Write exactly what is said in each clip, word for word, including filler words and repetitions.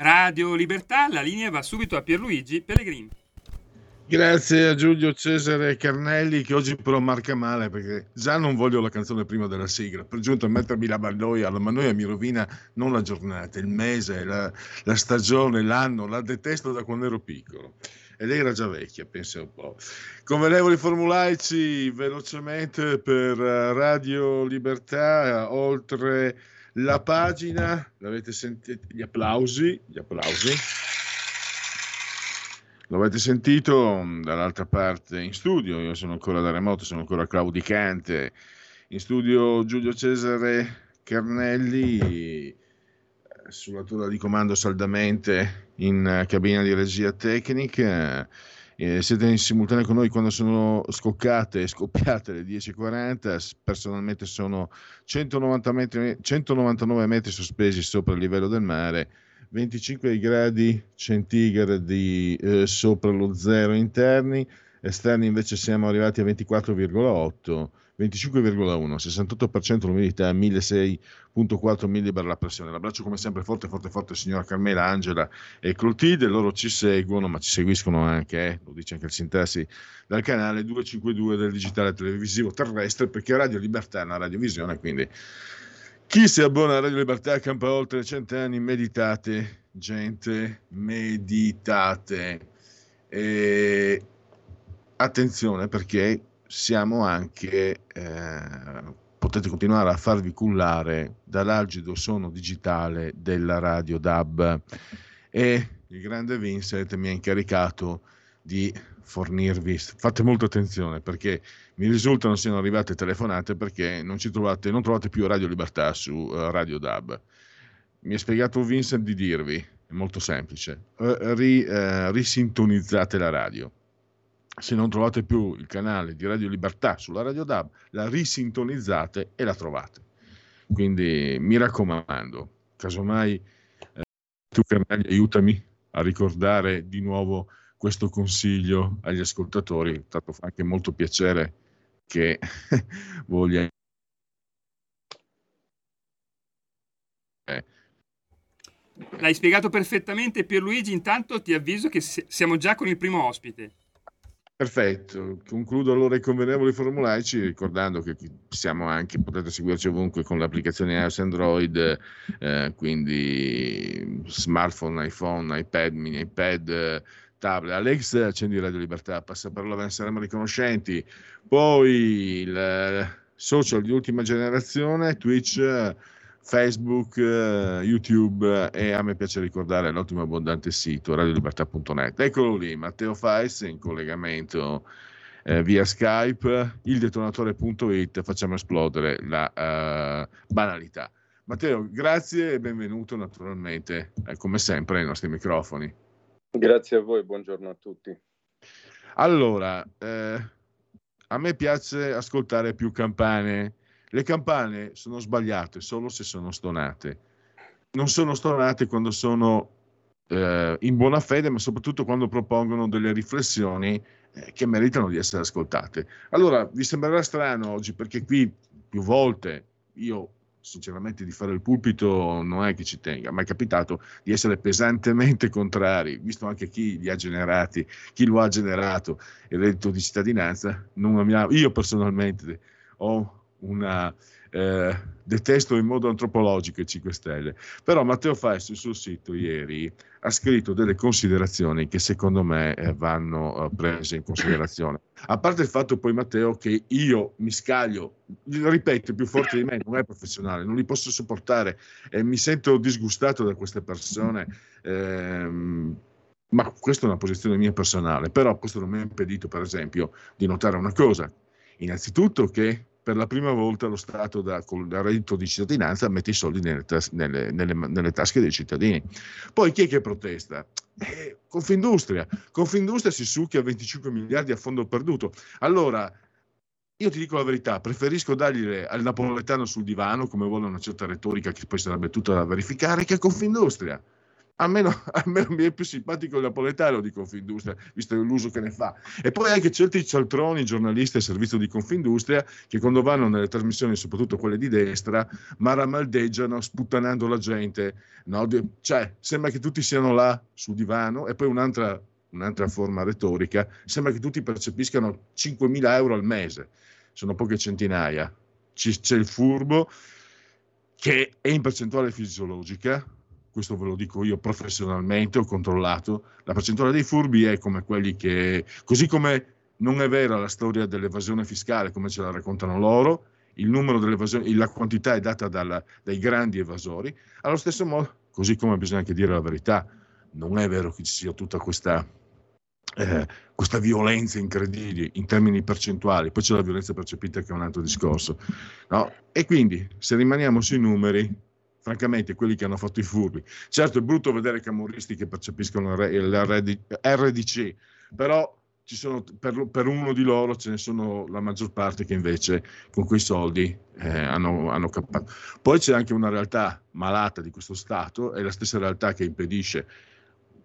Radio Libertà, la linea va subito a Pierluigi Pellegrini. Grazie a Giulio Cesare Carnelli, che oggi però marca male perché già non voglio la canzone prima della sigla, per giunto a mettermi la Mannoia, la Mannoia mi rovina non la giornata, il mese, la, la stagione, l'anno, la detesto da quando ero piccolo. E lei era già vecchia, pensa un po'. Convenevoli formulaici, velocemente per Radio Libertà, oltre la pagina, l'avete sentito, gli applausi, gli applausi, l'avete sentito dall'altra parte in studio, io sono ancora da remoto, sono ancora claudicante, in studio Giulio Cesare Carnelli, sulla torre di comando saldamente in cabina di regia tecnica. Eh, siete in simultanea con noi quando sono scoccate e scoppiate le dieci e quaranta. Personalmente sono centonovanta metri, centonovantanove metri sospesi sopra il livello del mare, venticinque gradi centigradi eh, sopra lo zero interni, esterni invece siamo arrivati a ventiquattro virgola otto, venticinque virgola uno, sessantotto per cento l'umidità, millaseicentoquattro millibar la pressione. L'abbraccio come sempre forte, forte, forte signora Carmela, Angela e Clotilde, loro ci seguono, ma ci seguiscono anche, eh, lo dice anche il sintassi, dal canale duecentocinquantadue del digitale televisivo terrestre, perché Radio Libertà è una radiovisione, quindi chi si abbona a Radio Libertà campa oltre cent'anni, meditate, gente, meditate. E attenzione perché siamo anche, eh, potete continuare a farvi cullare dall'algido suono digitale della Radio D A B, e il grande Vincent mi ha incaricato di fornirvi, fate molta attenzione perché mi risultano siano arrivate telefonate perché non ci trovate, non trovate più Radio Libertà su Radio D A B. Mi ha spiegato Vincent di dirvi, è molto semplice, ri, eh, risintonizzate la radio. Se non trovate più il canale di Radio Libertà sulla Radio D A B, la risintonizzate e la trovate. Quindi mi raccomando, casomai eh, tu Carnelli aiutami a ricordare di nuovo questo consiglio agli ascoltatori, tanto fa anche molto piacere che voglia eh. L'hai spiegato perfettamente Pierluigi, intanto ti avviso che se- siamo già con il primo ospite. Perfetto, concludo allora i convenevoli formulaici ricordando che siamo anche, potete seguirci ovunque con l'applicazione iOS Android, eh, quindi smartphone, iPhone, iPad, mini iPad, eh, tablet. Alex, accendi Radio Libertà, passa parola, ve ne saremo riconoscenti. Poi il social di ultima generazione, Twitch, Facebook, YouTube e a me piace ricordare l'ottimo e abbondante sito radio libertà punto net. Eccolo lì, Matteo Fais in collegamento eh, via Skype, il detonatore punto it, facciamo esplodere la uh, banalità. Matteo, grazie e benvenuto naturalmente, eh, come sempre, ai nostri microfoni. Grazie a voi, buongiorno a tutti. Allora, eh, a me piace ascoltare più campane. Le campane sono sbagliate solo se sono stonate. Non sono stonate quando sono eh, in buona fede, ma soprattutto quando propongono delle riflessioni eh, che meritano di essere ascoltate. Allora, vi sembrerà strano oggi, perché qui più volte io sinceramente di fare il pulpito non è che ci tenga, ma è capitato di essere pesantemente contrari, visto anche chi li ha generati, chi lo ha generato, il reddito di cittadinanza. Non amiamo, io personalmente ho una eh, detesto in modo antropologico i cinque Stelle, però Matteo Fais sul suo sito ieri ha scritto delle considerazioni che secondo me eh, vanno eh, prese in considerazione, a parte il fatto poi Matteo che io mi scaglio, ripeto, più forte di me, non è professionale, non li posso sopportare e mi sento disgustato da queste persone eh, Ma questa è una posizione mia personale, però questo non mi ha impedito, per esempio, di notare una cosa. Innanzitutto che per la prima volta lo Stato da, con il reddito di cittadinanza mette i soldi nelle, tas- nelle, nelle, nelle tasche dei cittadini. Poi chi è che protesta? Eh, Confindustria. Confindustria si succhia venticinque miliardi a fondo perduto. Allora, io ti dico la verità, preferisco dargli al napoletano sul divano, come vuole una certa retorica che poi sarebbe tutta da verificare, che a Confindustria. A me, no, a me non mi è più simpatico il napoletano di Confindustria, visto l'uso che ne fa. E poi anche certi cialtroni, giornalisti al servizio di Confindustria, che quando vanno nelle trasmissioni, soprattutto quelle di destra, ma ramaldeggiano sputtanando la gente. No? Cioè, sembra che tutti siano là sul divano. E poi un'altra, un'altra forma retorica, sembra che tutti percepiscano cinquemila euro al mese. Sono poche centinaia. C- c'è il furbo che è in percentuale fisiologica. Questo ve lo dico io professionalmente, ho controllato, la percentuale dei furbi è come quelli che, così come non è vera la storia dell'evasione fiscale come ce la raccontano loro, il numero dell'evasione, la quantità è data dalla, dai grandi evasori, allo stesso modo, così come bisogna anche dire la verità, non è vero che ci sia tutta questa, eh, questa violenza incredibile in termini percentuali, poi c'è la violenza percepita che è un altro discorso, no? E quindi se rimaniamo sui numeri, francamente quelli che hanno fatto i furbi. Certo è brutto vedere camorristi che percepiscono il R D C, però ci sono, per, per uno di loro ce ne sono la maggior parte che invece con quei soldi eh, hanno, hanno campato. Poi c'è anche una realtà malata di questo Stato, è la stessa realtà che impedisce,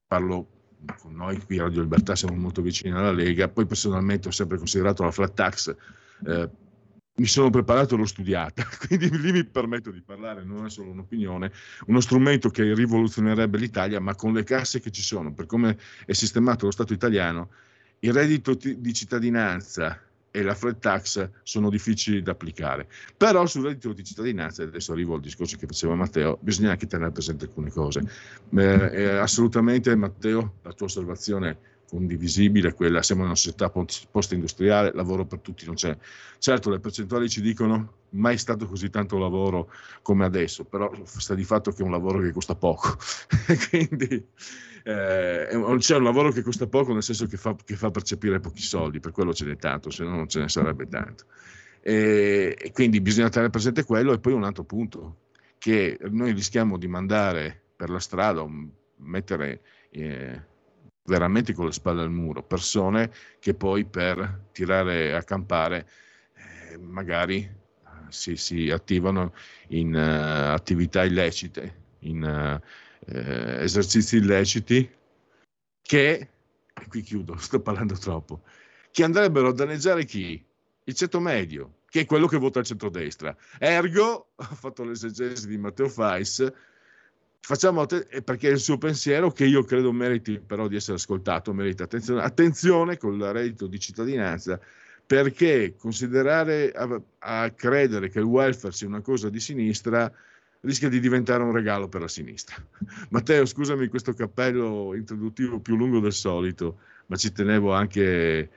parlo con noi qui a Radio Libertà, siamo molto vicini alla Lega, poi personalmente ho sempre considerato la flat tax eh, mi sono preparato e l'ho studiata, quindi lì mi permetto di parlare, non è solo un'opinione, uno strumento che rivoluzionerebbe l'Italia, ma con le casse che ci sono, per come è sistemato lo Stato italiano, il reddito di cittadinanza e la flat tax sono difficili da applicare. Però sul reddito di cittadinanza, adesso arrivo al discorso che faceva Matteo, bisogna anche tenere presente alcune cose. Eh, eh, assolutamente Matteo, la tua osservazione condivisibile, quella, siamo in una società post-industriale, lavoro per tutti non c'è. Certo, le percentuali ci dicono mai stato così tanto lavoro come adesso, però sta di fatto che è un lavoro che costa poco. Quindi eh, c'è un lavoro che costa poco nel senso che fa, che fa percepire pochi soldi, per quello ce n'è tanto, se no non ce ne sarebbe tanto. E, e quindi bisogna tenere presente quello e poi un altro punto, che noi rischiamo di mandare per la strada, mettere... Eh, veramente con le spalle al muro, persone che poi per tirare a campare eh, magari eh, si, si attivano in uh, attività illecite, in uh, eh, esercizi illeciti che, e qui chiudo, sto parlando troppo, che andrebbero a danneggiare chi? Il ceto medio, che è quello che vota il centrodestra. Ergo, ho fatto l'esegesi di Matteo Fais, facciamo att- perché il suo pensiero, che io credo meriti però di essere ascoltato, merita attenzione, attenzione col reddito di cittadinanza, perché considerare a, a credere che il welfare sia una cosa di sinistra rischia di diventare un regalo per la sinistra. Matteo, scusami questo cappello introduttivo più lungo del solito, ma ci tenevo anche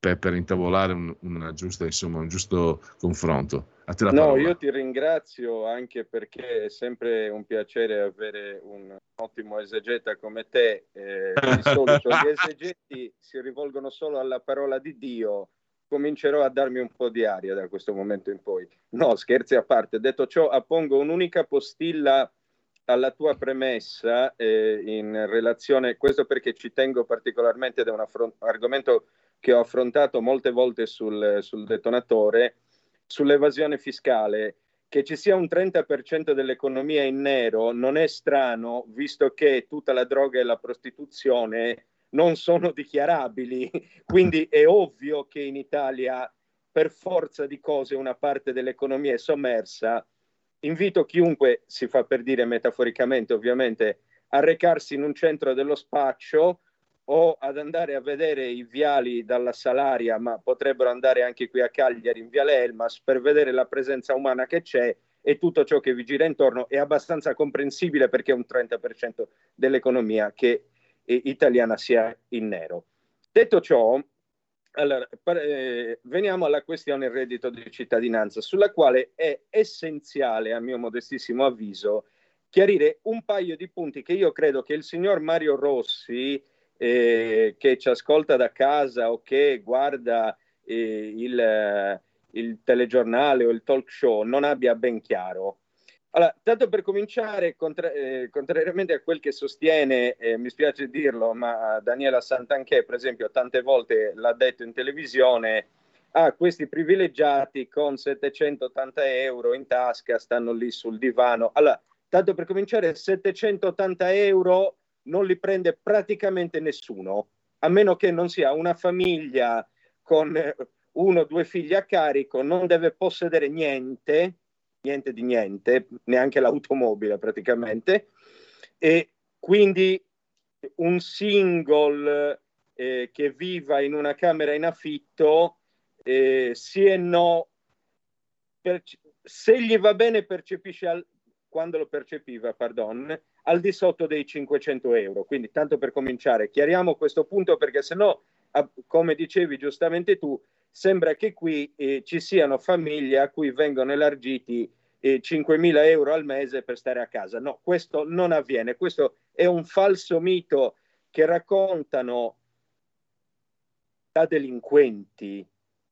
per, per intavolare un, una giusta, insomma, un giusto confronto. No, io ti ringrazio anche perché è sempre un piacere avere un ottimo esegeta come te. Eh, di solito gli esegeti si rivolgono solo alla parola di Dio. Comincerò a darmi un po' di aria da questo momento in poi. No, scherzi a parte. Detto ciò, appongo un'unica postilla alla tua premessa eh, in relazione, questo perché ci tengo particolarmente ad un affron- argomento che ho affrontato molte volte sul, sul detonatore, sull'evasione fiscale. Che ci sia un trenta per cento dell'economia in nero non è strano, visto che tutta la droga e la prostituzione non sono dichiarabili, quindi è ovvio che in Italia per forza di cose una parte dell'economia è sommersa. Invito chiunque, si fa per dire metaforicamente ovviamente, a recarsi in un centro dello spaccio o ad andare a vedere i viali dalla Salaria, ma potrebbero andare anche qui a Cagliari in Viale Elmas, per vedere la presenza umana che c'è e tutto ciò che vi gira intorno. È abbastanza comprensibile perché è un trenta per cento dell'economia che italiana sia in nero. Detto ciò, allora, eh, veniamo alla questione reddito di cittadinanza, sulla quale è essenziale, a mio modestissimo avviso, chiarire un paio di punti che io credo che il signor Mario Rossi eh, che ci ascolta da casa o che guarda eh, il, il telegiornale o il talk show non abbia ben chiaro. Allora, tanto per cominciare, contra- eh, contrariamente a quel che sostiene, eh, mi spiace dirlo, ma Daniela Santanchè, per esempio, tante volte l'ha detto in televisione, ah, questi privilegiati con settecentottanta euro in tasca stanno lì sul divano. Allora, tanto per cominciare, settecentottanta euro non li prende praticamente nessuno, a meno che non sia una famiglia con uno o due figli a carico, non deve possedere niente, niente di niente, neanche l'automobile praticamente, e quindi un single eh, che viva in una camera in affitto, eh, sì e no, perce- se gli va bene percepisce, al- quando lo percepiva, pardon, al di sotto dei cinquecento euro, quindi tanto per cominciare, chiariamo questo punto perché sennò, come dicevi giustamente tu, sembra che qui eh, ci siano famiglie a cui vengono elargiti eh, cinquemila euro al mese per stare a casa. No, questo non avviene. Questo è un falso mito che raccontano da delinquenti,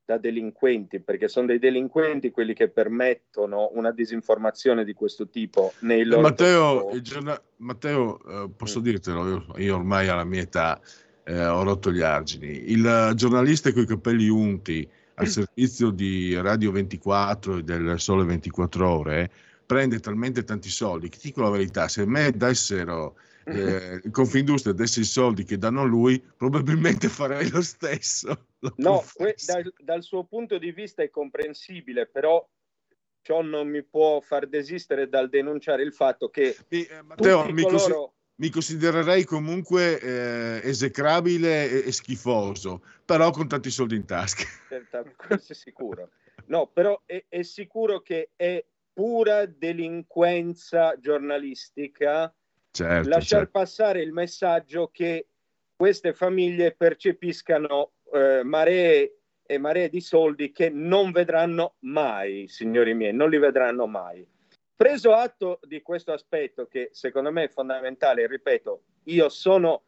da delinquenti, perché sono dei delinquenti quelli che permettono una disinformazione di questo tipo nei loro... Matteo, il giornal... Matteo eh, posso mm. dirtelo, io, io ormai alla mia età... Eh, ho rotto gli argini. Il giornalista coi capelli unti al servizio di Radio ventiquattro e del Sole ventiquattro Ore prende talmente tanti soldi che, dico la verità, se a me dessero eh, Confindustria desse i soldi che danno lui, probabilmente farei lo stesso. Lo no, que- dal, dal suo punto di vista è comprensibile, però ciò non mi può far desistere dal denunciare il fatto che e, eh, Matteo, tutti coloro... Così... Mi considererei comunque eh, esecrabile e, e schifoso, però con tanti soldi in tasca. Questo è sicuro. No, però è, è sicuro che è pura delinquenza giornalistica, certo, lasciar certo. passare il messaggio che queste famiglie percepiscano eh, maree e maree di soldi che non vedranno mai, signori miei, non li vedranno mai. Preso atto di questo aspetto che secondo me è fondamentale, ripeto, io sono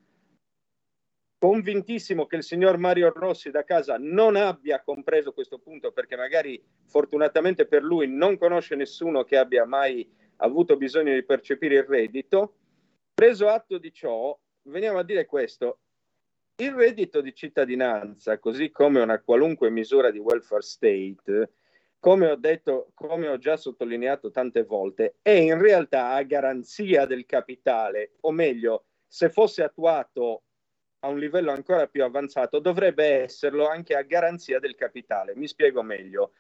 convintissimo che il signor Mario Rossi da casa non abbia compreso questo punto, perché magari fortunatamente per lui non conosce nessuno che abbia mai avuto bisogno di percepire il reddito. Preso atto di ciò, veniamo a dire questo. Il reddito di cittadinanza, così come una qualunque misura di welfare state, come ho detto, come ho già sottolineato tante volte, è in realtà a garanzia del capitale, o meglio, se fosse attuato a un livello ancora più avanzato, dovrebbe esserlo anche a garanzia del capitale. Mi spiego meglio.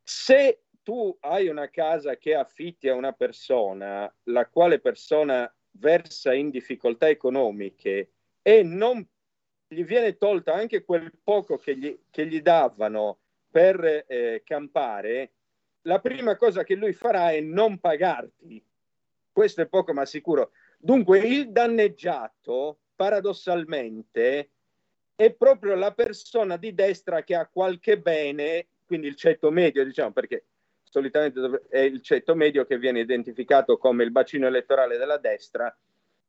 Se tu hai una casa che affitti a una persona, la quale persona versa in difficoltà economiche e non gli viene tolta anche quel poco che gli, che gli davano per eh, campare, la prima cosa che lui farà è non pagarti. Questo è poco ma sicuro. Dunque il danneggiato, paradossalmente, è proprio la persona di destra che ha qualche bene, quindi il ceto medio, diciamo, perché solitamente è il ceto medio che viene identificato come il bacino elettorale della destra,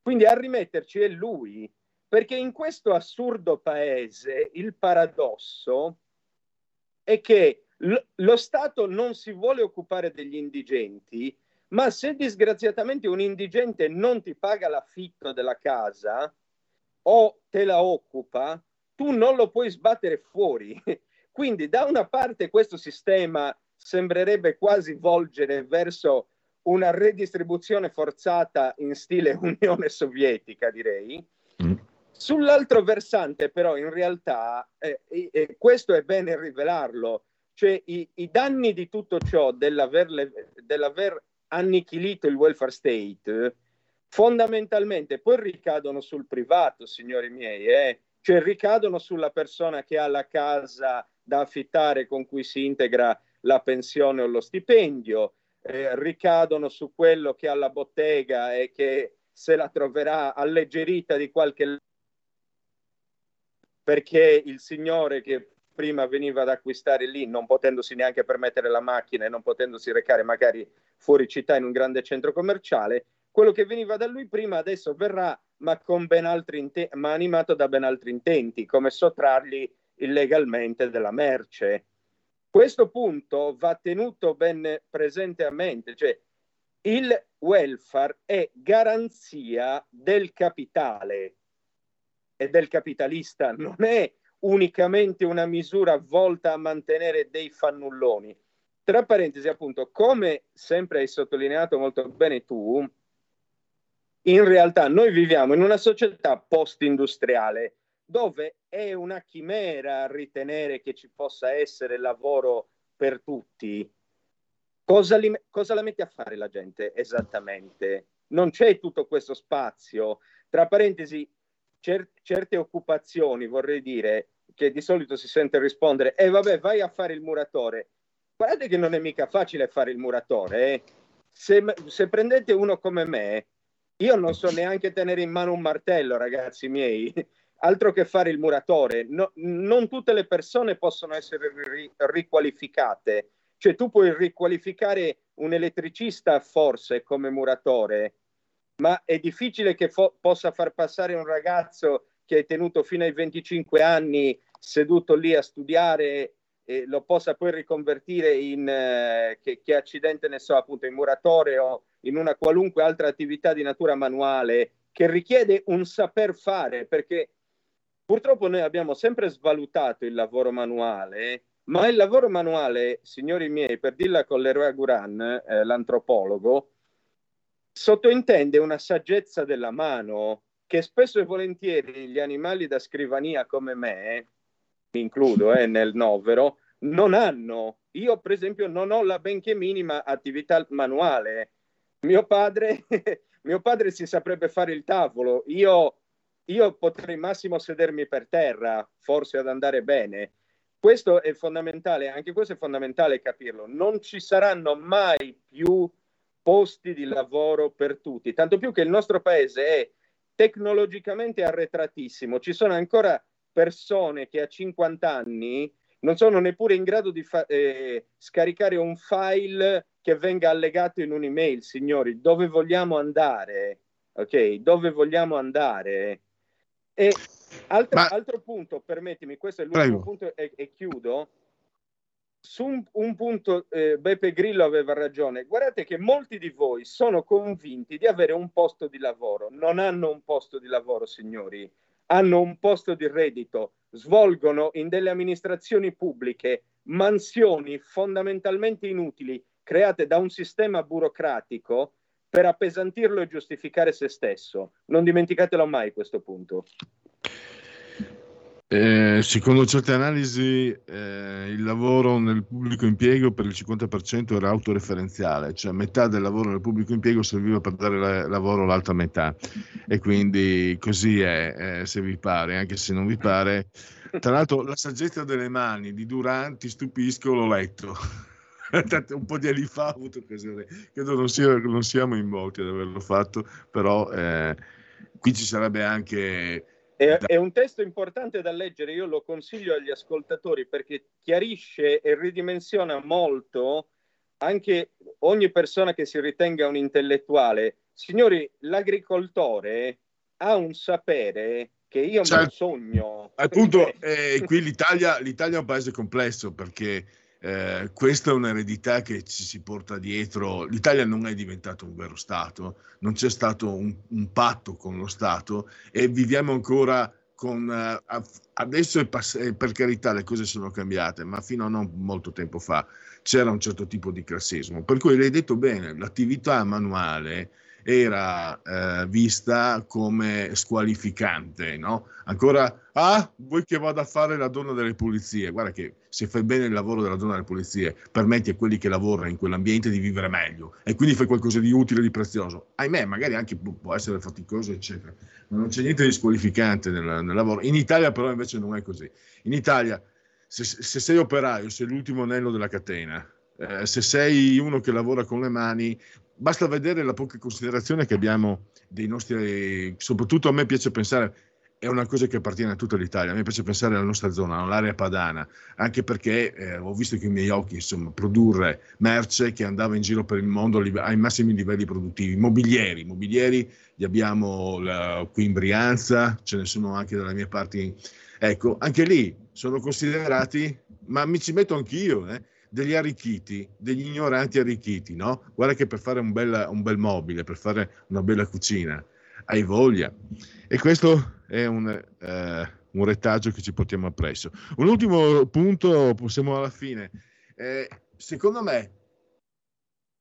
quindi a rimetterci è lui, perché in questo assurdo paese il paradosso è che lo Stato non si vuole occupare degli indigenti, ma se disgraziatamente un indigente non ti paga l'affitto della casa o te la occupa, tu non lo puoi sbattere fuori. Quindi da una parte questo sistema sembrerebbe quasi volgere verso una redistribuzione forzata in stile Unione Sovietica, direi. Mm. Sull'altro versante però in realtà, eh, eh, questo è bene rivelarlo, cioè i, i danni di tutto ciò dell'aver, le, dell'aver annichilito il welfare state fondamentalmente poi ricadono sul privato, signori miei, eh? Cioè ricadono sulla persona che ha la casa da affittare con cui si integra la pensione o lo stipendio, eh, ricadono su quello che ha la bottega e che se la troverà alleggerita di qualche... perché il signore che prima veniva ad acquistare lì, non potendosi neanche permettere la macchina e non potendosi recare magari fuori città in un grande centro commerciale, quello che veniva da lui prima adesso verrà ma, con ben altri inte- ma animato da ben altri intenti, come sottrargli illegalmente della merce. Questo punto va tenuto ben presente a mente, cioè il welfare è garanzia del capitale e del capitalista, non è unicamente una misura volta a mantenere dei fannulloni. Tra parentesi, appunto, come sempre hai sottolineato molto bene tu, in realtà noi viviamo in una società post-industriale dove è una chimera ritenere che ci possa essere lavoro per tutti. Cosa, li, cosa la metti a fare la gente esattamente? Non c'è tutto questo spazio. Tra parentesi, cer- certe occupazioni, vorrei dire, che di solito si sente rispondere e eh, vabbè, vai a fare il muratore. Guardate che non è mica facile fare il muratore. Eh. Se, se prendete uno come me, io non so neanche tenere in mano un martello, ragazzi miei. Altro che fare il muratore, no, non tutte le persone possono essere ri, riqualificate, cioè tu puoi riqualificare un elettricista forse come muratore, ma è difficile che fo- possa far passare un ragazzo che è tenuto fino ai venticinque anni seduto lì a studiare e lo possa poi riconvertire in eh, che, che accidente ne so, appunto in muratore o in una qualunque altra attività di natura manuale che richiede un saper fare, perché purtroppo noi abbiamo sempre svalutato il lavoro manuale, ma il lavoro manuale, signori miei, per dirla con Leroy Guran, eh, l'antropologo, sottointende una saggezza della mano che spesso e volentieri gli animali da scrivania come me, mi includo eh, nel novero, non hanno. Io, per esempio, non ho la benché minima attività manuale. Mio padre, mio padre si saprebbe fare il tavolo, io... Io potrei massimo sedermi per terra, forse ad andare bene. Questo è fondamentale, anche questo è fondamentale capirlo. Non ci saranno mai più posti di lavoro per tutti, tanto più che il nostro paese è tecnologicamente arretratissimo. Ci sono ancora persone che a cinquanta anni non sono neppure in grado di fa- eh, scaricare un file che venga allegato in un'email, signori. Dove vogliamo andare? Ok, dove vogliamo andare? E altro, Ma... altro punto, permettimi, questo è l'ultimo Prego. punto e, e chiudo. Su un, un punto eh, Beppe Grillo aveva ragione. Guardate che molti di voi sono convinti di avere un posto di lavoro. Non hanno un posto di lavoro, signori. Hanno un posto di reddito. Svolgono in delle amministrazioni pubbliche mansioni fondamentalmente inutili create da un sistema burocratico per appesantirlo e giustificare se stesso. Non dimenticatelo mai questo punto. Eh, secondo certe analisi eh, il lavoro nel pubblico impiego per il cinquanta per cento era autoreferenziale, cioè metà del lavoro nel pubblico impiego serviva per dare la- lavoro all'altra metà, e quindi così è, eh, se vi pare, anche se non vi pare. Tra l'altro la saggezza delle mani di Duranti, stupisco, l'ho letto un po' di anni fa, ho avuto occasione, credo non, sia, non siamo in molti ad averlo fatto, però eh, qui ci sarebbe anche... È, da... è un testo importante da leggere, io lo consiglio agli ascoltatori perché chiarisce e ridimensiona molto anche ogni persona che si ritenga un intellettuale. Signori, l'agricoltore ha un sapere che io cioè, non sogno. Appunto, eh, qui l'Italia, l'Italia è un paese complesso perché... Eh, questa è un'eredità che ci si porta dietro. L'Italia non è diventato un vero Stato, non c'è stato un, un patto con lo Stato e viviamo ancora con eh, adesso è pass- per carità le cose sono cambiate, ma fino a non molto tempo fa c'era un certo tipo di classismo, per cui l'hai detto bene, l'attività manuale era eh, vista come squalificante, no? Ancora, ah, vuoi che vada a fare la donna delle pulizie? Guarda che se fai bene il lavoro della donna delle pulizie, permetti a quelli che lavorano in quell'ambiente di vivere meglio e quindi fai qualcosa di utile, di prezioso. Ahimè, magari anche può essere faticoso, eccetera. Ma non c'è niente di squalificante nel, nel lavoro. In Italia però invece non è così. In Italia, se, se sei operaio, sei l'ultimo anello della catena. Eh, se sei uno che lavora con le mani, basta vedere la poca considerazione che abbiamo dei nostri, soprattutto a me piace pensare è una cosa che appartiene a tutta l'Italia. A me piace pensare alla nostra zona, all'area padana, anche perché eh, ho visto con i miei occhi, insomma, produrre merce che andava in giro per il mondo ai massimi livelli produttivi. Mobilieri, mobilieri li abbiamo la, qui in Brianza, ce ne sono anche dalla mia parte. Ecco, anche lì sono considerati, ma mi ci metto anch'io, eh, degli arricchiti, degli ignoranti arricchiti, no? Guarda che per fare un bel, un bel mobile, per fare una bella cucina, hai voglia. E questo è un, eh, un retaggio che ci portiamo appresso. Un ultimo punto, siamo alla fine. Eh, secondo me,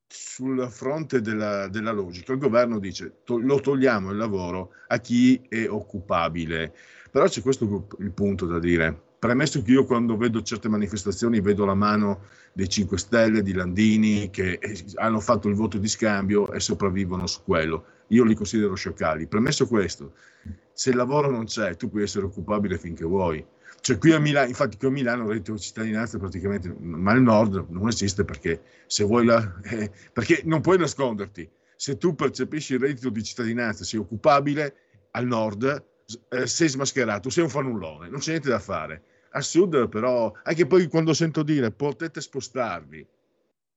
sul fronte della, della logica, il governo dice to- lo togliamo il lavoro a chi è occupabile. Però c'è questo il punto da dire. Premesso che io quando vedo certe manifestazioni vedo la mano dei cinque Stelle, di Landini, che hanno fatto il voto di scambio e sopravvivono su quello. Io li considero sciocali. Premesso questo, se il lavoro non c'è, tu puoi essere occupabile finché vuoi. Cioè qui a Milano, infatti qui a Milano il reddito di cittadinanza praticamente, ma al nord non esiste perché se vuoi la, eh, perché non puoi nasconderti. Se tu percepisci il reddito di cittadinanza, sei occupabile al nord, Eh, sei smascherato, sei un fanullone, non c'è niente da fare. A sud però, anche poi quando sento dire potete spostarvi,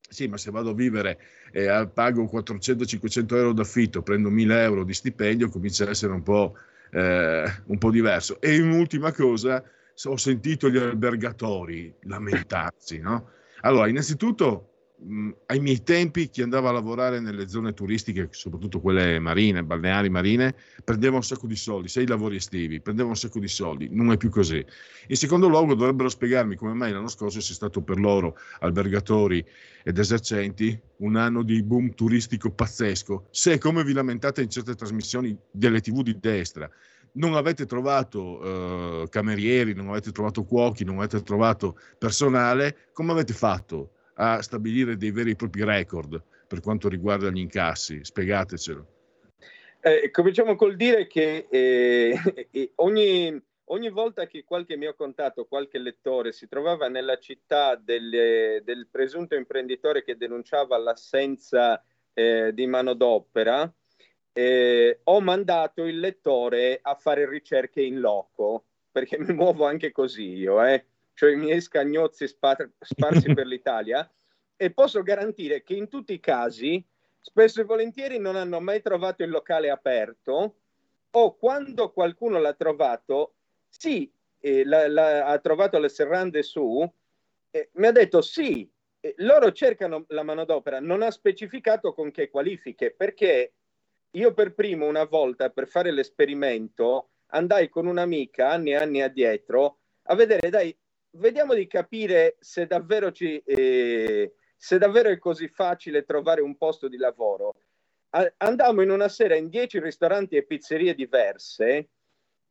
sì, ma se vado a vivere e eh, pago quattrocento cinquecento euro d'affitto, prendo mille euro di stipendio, comincia ad essere un po', eh, un po' diverso. E un'ultima cosa, ho sentito gli albergatori lamentarsi, no? Allora, innanzitutto mh, ai miei tempi chi andava a lavorare nelle zone turistiche, soprattutto quelle marine, balneari marine, prendeva un sacco di soldi, sei lavori estivi, prendeva un sacco di soldi, non è più così. In secondo luogo dovrebbero spiegarmi come mai l'anno scorso c'è stato per loro, albergatori ed esercenti, un anno di boom turistico pazzesco, se come vi lamentate in certe trasmissioni delle tivù di destra, non avete trovato eh, camerieri, non avete trovato cuochi, non avete trovato personale, come avete fatto a stabilire dei veri e propri record per quanto riguarda gli incassi? Spiegatecelo. Eh, cominciamo col dire che eh, ogni, ogni volta che qualche mio contatto, qualche lettore si trovava nella città del, del presunto imprenditore che denunciava l'assenza eh, di manodopera, eh, ho mandato il lettore a fare ricerche in loco, perché mi muovo anche così io, eh. Cioè i miei scagnozzi spar- sparsi per l'Italia, e posso garantire che in tutti i casi, spesso e volentieri, non hanno mai trovato il locale aperto, o quando qualcuno l'ha trovato, sì, eh, la, la, ha trovato le serrande su, eh, mi ha detto sì, eh, loro cercano la manodopera, non ha specificato con che qualifiche, perché io per primo una volta per fare l'esperimento andai con un'amica anni e anni addietro a vedere, dai, vediamo di capire se davvero, ci, eh, se davvero è così facile trovare un posto di lavoro. A- andammo in una sera in dieci ristoranti e pizzerie diverse.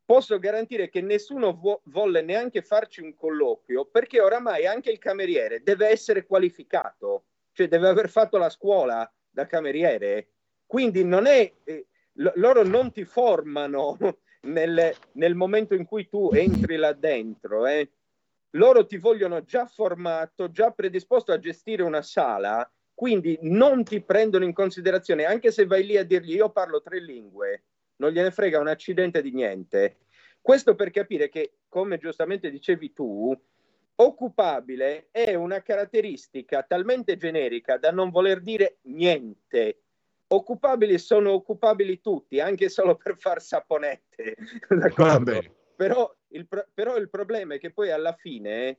Posso garantire che nessuno vo- volle neanche farci un colloquio, perché oramai anche il cameriere deve essere qualificato, cioè deve aver fatto la scuola da cameriere. Quindi non è, eh, l- loro non ti formano nel, nel momento in cui tu entri là dentro, eh. Loro ti vogliono già formato, già predisposto a gestire una sala, quindi non ti prendono in considerazione, anche se vai lì a dirgli io parlo tre lingue, non gliene frega un accidente di niente. Questo per capire che, come giustamente dicevi tu, occupabile è una caratteristica talmente generica da non voler dire niente. Occupabili sono occupabili tutti, anche solo per far saponette. D'accordo? Vabbè. Però il, però il problema è che poi alla fine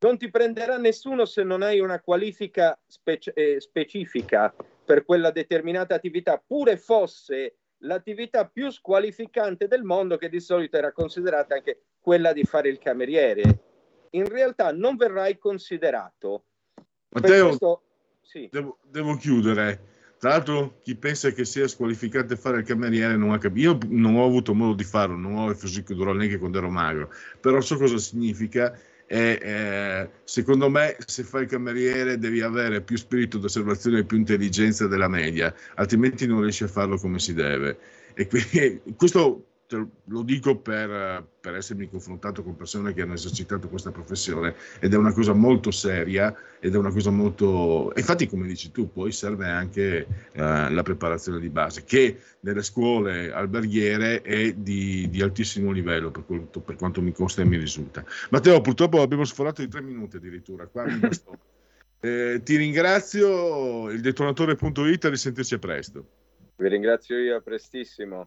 non ti prenderà nessuno se non hai una qualifica spec- eh, specifica per quella determinata attività, pure fosse l'attività più squalificante del mondo, che di solito era considerata anche quella di fare il cameriere. In realtà non verrai considerato. Matteo, questo, sì. devo, devo chiudere. Tra l'altro chi pensa che sia squalificante fare il cameriere non ha capito. Io non ho avuto modo di farlo, non ho il fisico durò neanche quando ero magro, però so cosa significa e eh, secondo me se fai il cameriere devi avere più spirito d'osservazione e più intelligenza della media, altrimenti non riesci a farlo come si deve. E quindi questo lo dico per, per essermi confrontato con persone che hanno esercitato questa professione, ed è una cosa molto seria, ed è una cosa molto... Infatti, come dici tu, poi serve anche eh, la preparazione di base, che nelle scuole alberghiere è di, di altissimo livello, per, quel, per quanto mi costa e mi risulta. Matteo, purtroppo abbiamo sforato di tre minuti addirittura, qua mi bastò. Eh, ti ringrazio, il detonatore punto it, a risentirci presto. Vi ringrazio io, a prestissimo.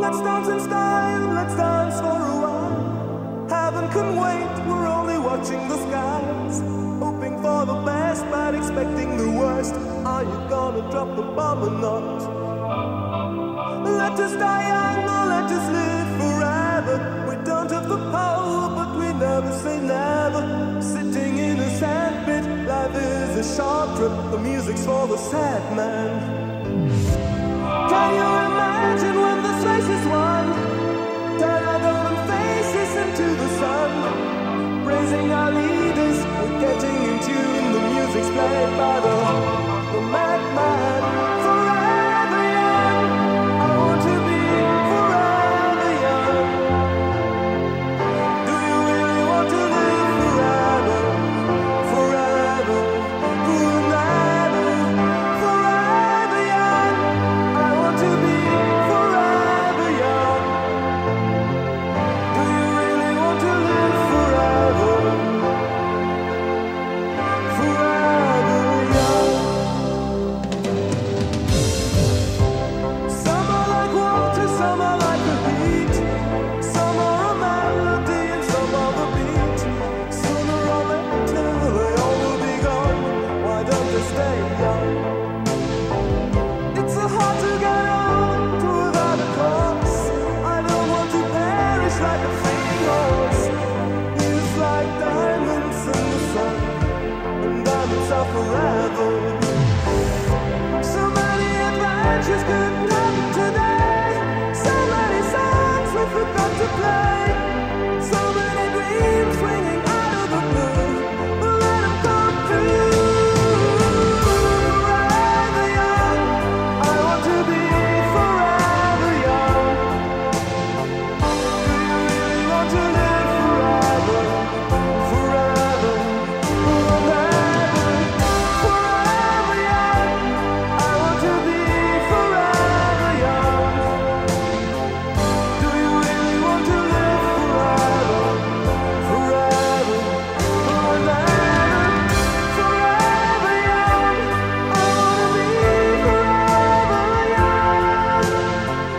Let's dance in style, let's dance for a while. Heaven can wait, we're only watching the skies. Hoping for the best, but expecting the worst. Are you gonna drop the bomb or not? Let us die young or let us live forever. We don't have the power, but we never say never. Sitting in a sandpit, life is a short trip. The music's for the sad man. Can you imagine when this race is won? Turn our golden faces into the sun. Praising our leaders, we're getting in tune. The music's played by the, the madman. Forever young, I want to be forever young. Do you really want to live forever? Forever, forever, forever young. I want to be forever young. Do you really want to live forever? Forever young. Some are like water, some are like the heat. Some are a melody and some are the beat. Sooner or later they all will be gone. Why don't they stay young? It's so hard to get on without a cause. I don't want to perish like a fading horse. It's like diamonds in the sun, and diamonds are forever. So many adventures couldn't happen today. So many songs we forgot to play. So many dreams swinging out of the blue. But let 'em come true. Forever young, I want to be forever young. Do you really want to live forever? Forever, forever, forever young. I want to be forever young. Do you really want to live forever? Forever, forever, forever young. I wanna be forever young. Do you really want to live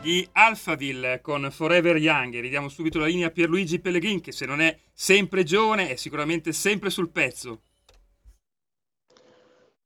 Gli Alphaville con Forever Young. E ridiamo subito la linea a Pierluigi Pellegrini, che se non è sempre giovane è sicuramente sempre sul pezzo.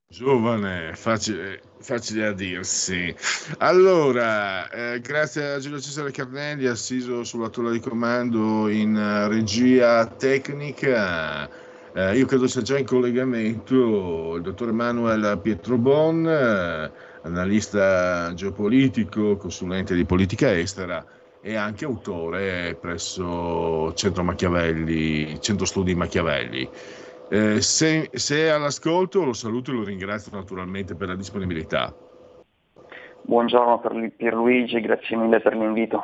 Giovane, facile, facile a dirsi. Allora, eh, grazie a Giulio Cesare Carnelli, assiso sulla tolla di comando in eh, regia tecnica. Eh, io credo sia già in collegamento il dottor Manuel Pietrobon, eh, analista geopolitico, consulente di politica estera e anche autore presso Centro Machiavelli, Centro Studi Machiavelli. Eh, se, se è all'ascolto, lo saluto e lo ringrazio naturalmente per la disponibilità. Buongiorno per Pierluigi, grazie mille per l'invito.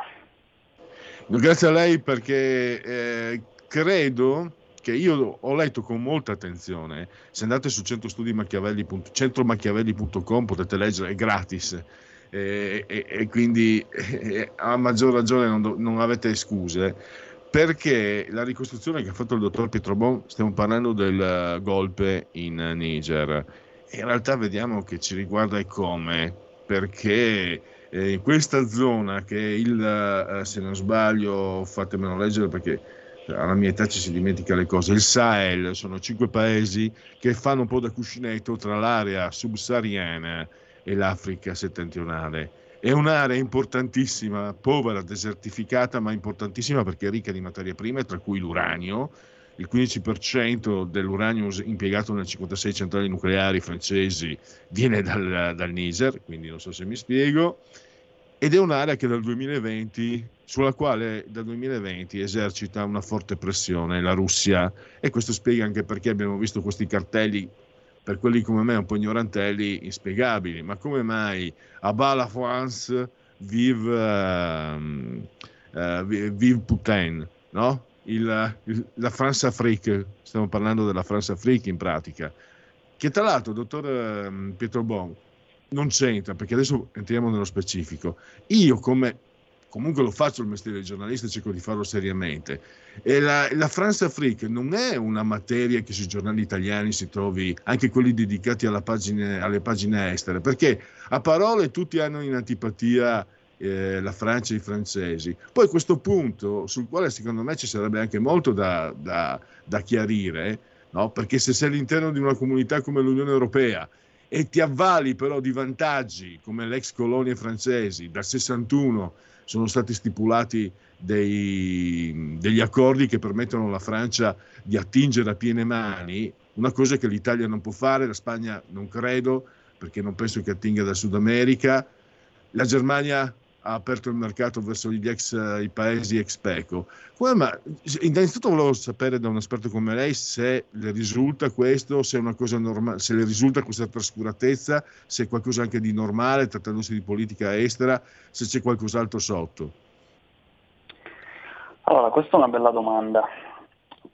Grazie a lei, perché eh, credo che io ho letto con molta attenzione. Se andate su centrostudimachiavelli punto com potete leggere, è gratis. E, e, e quindi e, a maggior ragione non, do, non avete scuse, perché la ricostruzione che ha fatto il dottor Pietrobon, stiamo parlando del golpe in Niger, in realtà vediamo che ci riguarda e come, perché eh, questa zona che è il, eh, se non sbaglio, fatemelo leggere perché alla mia età ci si dimentica le cose, il Sahel, sono cinque paesi che fanno un po' da cuscinetto tra l'area subsahariana e l'Africa settentrionale. È un'area importantissima, povera, desertificata, ma importantissima perché è ricca di materie prime, tra cui l'uranio. Il quindici per cento dell'uranio impiegato nelle cinquantasei centrali nucleari francesi viene dal, dal Niger, quindi non so se mi spiego. Ed è un'area che dal duemilaventi, sulla quale dal duemilaventi esercita una forte pressione la Russia, e questo spiega anche perché abbiamo visto questi cartelli, per quelli come me un po' ignorantelli, inspiegabili. Ma come mai a bas la France, vive, uh, uh, vive Putin, no? Il, il, la Francia-Afrique, stiamo parlando della Francia-Afrique in pratica, che tra l'altro, dottor Pietrobon, non c'entra, perché adesso entriamo nello specifico. Io come comunque lo faccio il mestiere di giornalista, cerco di farlo seriamente, e la, la France-Afrique non è una materia che sui giornali italiani si trovi, anche quelli dedicati alla pagine, alle pagine estere, perché a parole tutti hanno in antipatia eh, la Francia e i francesi. Poi questo punto, sul quale secondo me ci sarebbe anche molto da, da, da chiarire, no? Perché se sei all'interno di una comunità come l'Unione Europea e ti avvali però di vantaggi come l'ex colonie francesi, dal sessantuno sono stati stipulati dei, degli accordi che permettono alla Francia di attingere a piene mani, una cosa che l'Italia non può fare, la Spagna non credo, perché non penso che attinga dal Sud America, la Germania ha aperto il mercato verso gli ex, i paesi ex PECO. Come, ma, innanzitutto volevo sapere da un esperto come lei se le risulta questo, se è una cosa normale, se le risulta questa trascuratezza, se è qualcosa anche di normale trattandosi di politica estera, se c'è qualcos'altro sotto. Allora, questa è una bella domanda,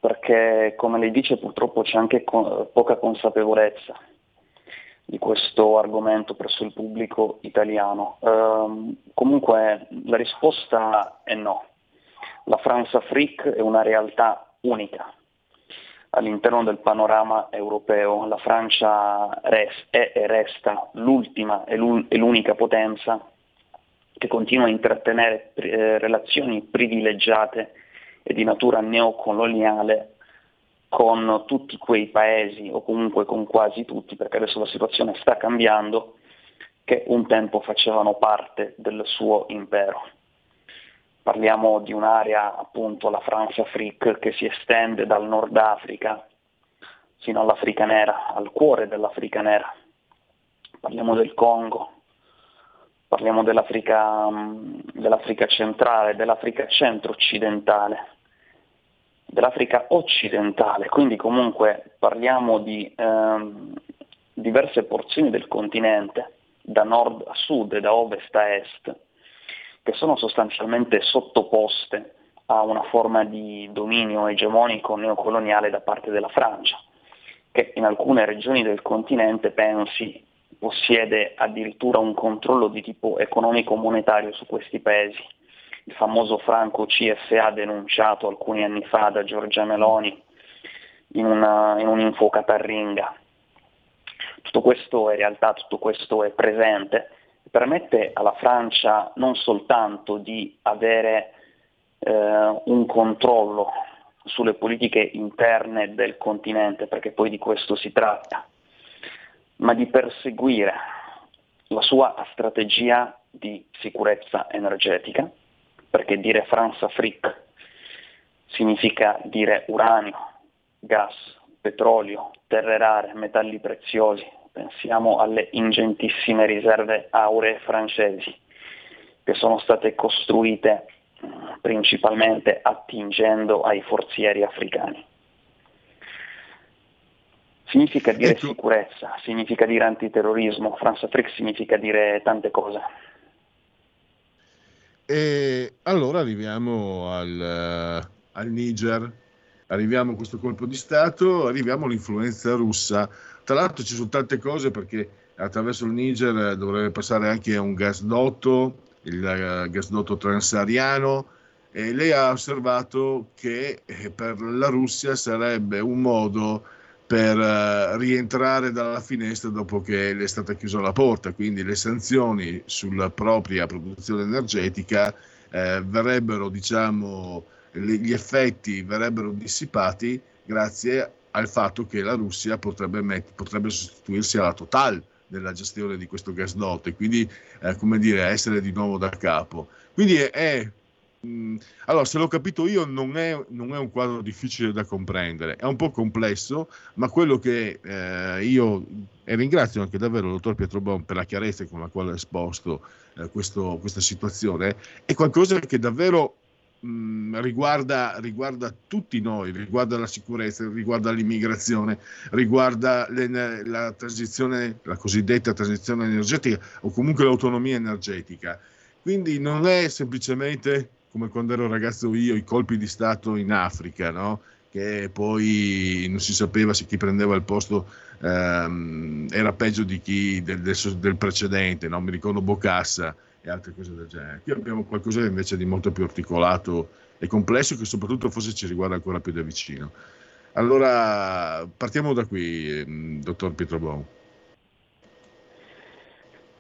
perché come lei dice purtroppo c'è anche co- poca consapevolezza di questo argomento presso il pubblico italiano. Ehm, comunque la risposta è no. La France-Afrique è una realtà unica all'interno del panorama europeo. La Francia res- è e resta l'ultima e l'unica potenza che continua a intrattenere eh, relazioni privilegiate e di natura neocoloniale con tutti quei paesi, o comunque con quasi tutti, perché adesso la situazione sta cambiando, che un tempo facevano parte del suo impero. Parliamo di un'area, appunto, la France-Afrique, che si estende dal Nord Africa fino all'Africa Nera, al cuore dell'Africa Nera. Parliamo del Congo, parliamo dell'Africa, dell'Africa centrale, dell'Africa centro-occidentale, dell'Africa occidentale, quindi comunque parliamo di ehm, diverse porzioni del continente, da nord a sud e da ovest a est, che sono sostanzialmente sottoposte a una forma di dominio egemonico neocoloniale da parte della Francia, che in alcune regioni del continente, pensi, possiede addirittura un controllo di tipo economico-monetario su questi paesi. Il famoso franco C F A denunciato alcuni anni fa da Giorgia Meloni in, una, in un'info catarringa. Tutto questo è realtà, tutto questo è presente, permette alla Francia non soltanto di avere eh, un controllo sulle politiche interne del continente, perché poi di questo si tratta, ma di perseguire la sua strategia di sicurezza energetica, perché dire France-Afrique significa dire uranio, gas, petrolio, terre rare, metalli preziosi. Pensiamo alle ingentissime riserve auree francesi, che sono state costruite principalmente attingendo ai forzieri africani. Significa dire sicurezza, significa dire antiterrorismo, France-Afrique significa dire tante cose. E allora arriviamo al, al Niger, arriviamo a questo colpo di Stato, arriviamo all'influenza russa. Tra l'altro ci sono tante cose, perché attraverso il Niger dovrebbe passare anche un gasdotto, il gasdotto transariano, e lei ha osservato che per la Russia sarebbe un modo per uh, rientrare dalla finestra dopo che le è stata chiusa la porta. Quindi le sanzioni sulla propria produzione energetica eh, verrebbero, diciamo, le, gli effetti verrebbero dissipati grazie al fatto che la Russia potrebbe, met- potrebbe sostituirsi alla Total nella gestione di questo gasdotto e quindi eh, come dire, essere di nuovo da capo. Quindi è, è Allora, se l'ho capito io, non è, non è un quadro difficile da comprendere, è un po' complesso, ma quello che eh, io, e ringrazio anche davvero il dottor Pietrobon per la chiarezza con la quale ha esposto eh, questo, questa situazione, è qualcosa che davvero mh, riguarda, riguarda tutti noi, riguarda la sicurezza, riguarda l'immigrazione, riguarda le, la transizione, la cosiddetta transizione energetica o comunque l'autonomia energetica. Quindi non è semplicemente, come quando ero ragazzo io, i colpi di Stato in Africa, no? Che poi non si sapeva se chi prendeva il posto ehm, era peggio di chi del, del, del precedente, no? Mi ricordo Bokassa e altre cose del genere. Qui abbiamo qualcosa invece di molto più articolato e complesso, che soprattutto forse ci riguarda ancora più da vicino. Allora, partiamo da qui, dottor Pietrobon.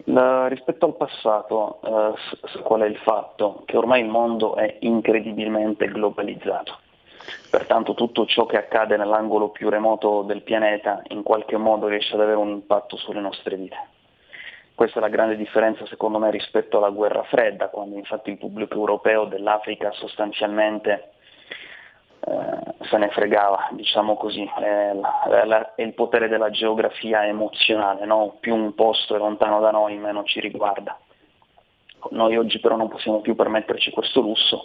La, rispetto al passato, eh, s- qual è il fatto? Che ormai il mondo è incredibilmente globalizzato, pertanto tutto ciò che accade nell'angolo più remoto del pianeta in qualche modo riesce ad avere un impatto sulle nostre vite. Questa è la grande differenza secondo me rispetto alla guerra fredda, quando infatti il pubblico europeo dell'Africa sostanzialmente eh, se ne fregava, diciamo così, è, la, la, è il potere della geografia emozionale, no? Più un posto è lontano da noi, meno ci riguarda. Noi oggi però non possiamo più permetterci questo lusso,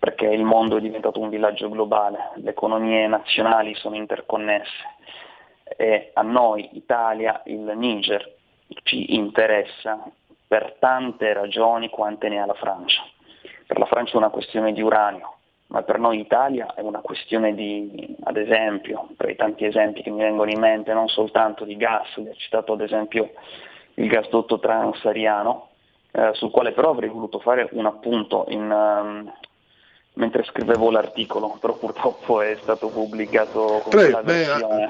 perché il mondo è diventato un villaggio globale, le economie nazionali sono interconnesse e a noi, Italia, il Niger, ci interessa per tante ragioni quante ne ha la Francia. Per la Francia è una questione di uranio, ma per noi Italia è una questione di, ad esempio, tra i tanti esempi che mi vengono in mente, non soltanto di gas, vi ho citato ad esempio il gasdotto transariano, eh, sul quale però avrei voluto fare un appunto in, um, mentre scrivevo l'articolo, però purtroppo è stato pubblicato con Pre, la versione. Beh,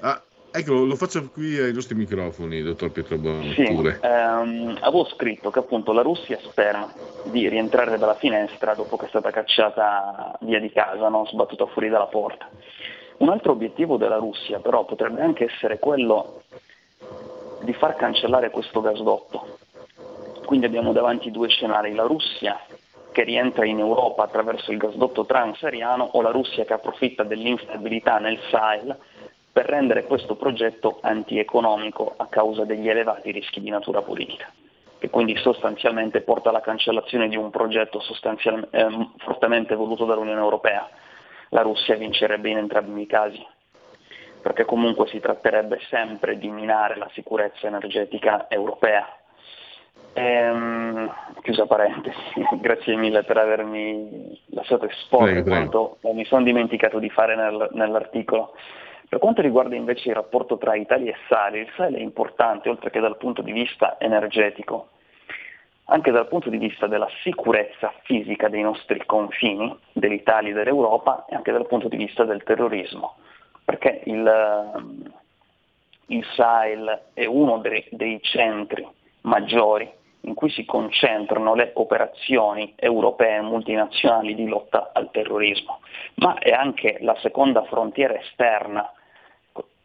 a, a, ecco, lo faccio qui ai nostri microfoni, dottor Pietrobon. Sì, ehm, avevo scritto che appunto la Russia spera di rientrare dalla finestra dopo che è stata cacciata via di casa, no? Sbattuta fuori dalla porta. Un altro obiettivo della Russia però potrebbe anche essere quello di far cancellare questo gasdotto. Quindi abbiamo davanti due scenari: la Russia che rientra in Europa attraverso il gasdotto transariano, o la Russia che approfitta dell'instabilità nel Sahel per rendere questo progetto antieconomico a causa degli elevati rischi di natura politica, che quindi sostanzialmente porta alla cancellazione di un progetto sostanzial- eh, fortemente voluto dall'Unione Europea. La Russia vincerebbe in entrambi i casi, perché comunque si tratterebbe sempre di minare la sicurezza energetica europea. Ehm, chiusa parentesi, grazie mille per avermi lasciato esporre quanto mi sono dimenticato di fare nel, nell'articolo. Per quanto riguarda invece il rapporto tra Italia e Sahel, il Sahel è importante oltre che dal punto di vista energetico, anche dal punto di vista della sicurezza fisica dei nostri confini, dell'Italia e dell'Europa, e anche dal punto di vista del terrorismo, perché il, il Sahel è uno dei, dei centri maggiori in cui si concentrano le operazioni europee e multinazionali di lotta al terrorismo, ma è anche la seconda frontiera esterna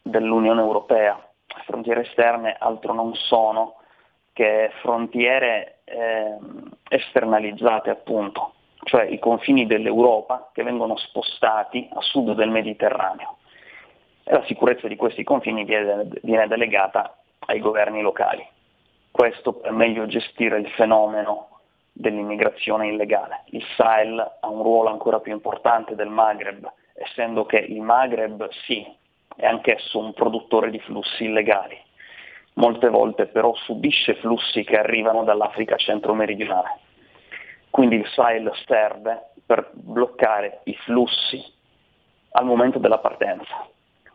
dell'Unione Europea. Le frontiere esterne altro non sono che frontiere eh, esternalizzate, appunto, cioè i confini dell'Europa che vengono spostati a sud del Mediterraneo, e la sicurezza di questi confini viene, viene delegata ai governi locali. Questo per meglio gestire il fenomeno dell'immigrazione illegale. Il Sahel ha un ruolo ancora più importante del Maghreb, essendo che il Maghreb sì, è anch'esso un produttore di flussi illegali, molte volte però subisce flussi che arrivano dall'Africa centro-meridionale. Quindi il Sahel serve per bloccare i flussi al momento della partenza.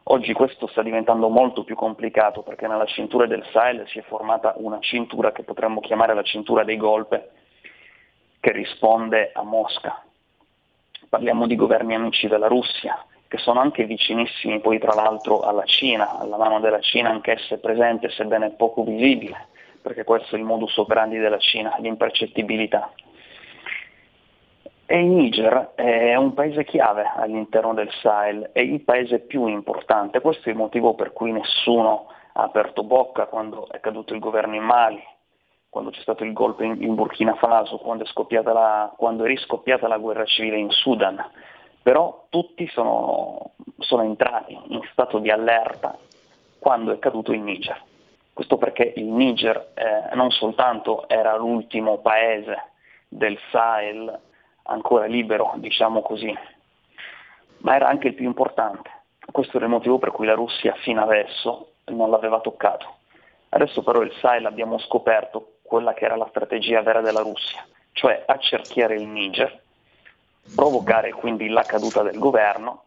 Oggi questo sta diventando molto più complicato, perché nella cintura del Sahel si è formata una cintura che potremmo chiamare la cintura dei golpe, che risponde a Mosca. Parliamo di governi amici della Russia, che sono anche vicinissimi poi tra l'altro alla Cina, alla mano della Cina anch'essa è presente, sebbene poco visibile, perché questo è il modus operandi della Cina, l'impercettibilità. E il Niger è un paese chiave all'interno del Sahel, è il paese più importante, questo è il motivo per cui nessuno ha aperto bocca quando è caduto il governo in Mali, quando c'è stato il golpe in Burkina Faso, quando è scoppiata la, quando è riscoppiata la guerra civile in Sudan. Però tutti sono, sono entrati in stato di allerta quando è caduto il Niger. Questo perché il Niger eh, non soltanto era l'ultimo paese del Sahel ancora libero, diciamo così, ma era anche il più importante. Questo era il motivo per cui la Russia fino adesso non l'aveva toccato. Adesso però il Sahel abbiamo scoperto quella che era la strategia vera della Russia, cioè accerchiare il Niger, provocare quindi la caduta del governo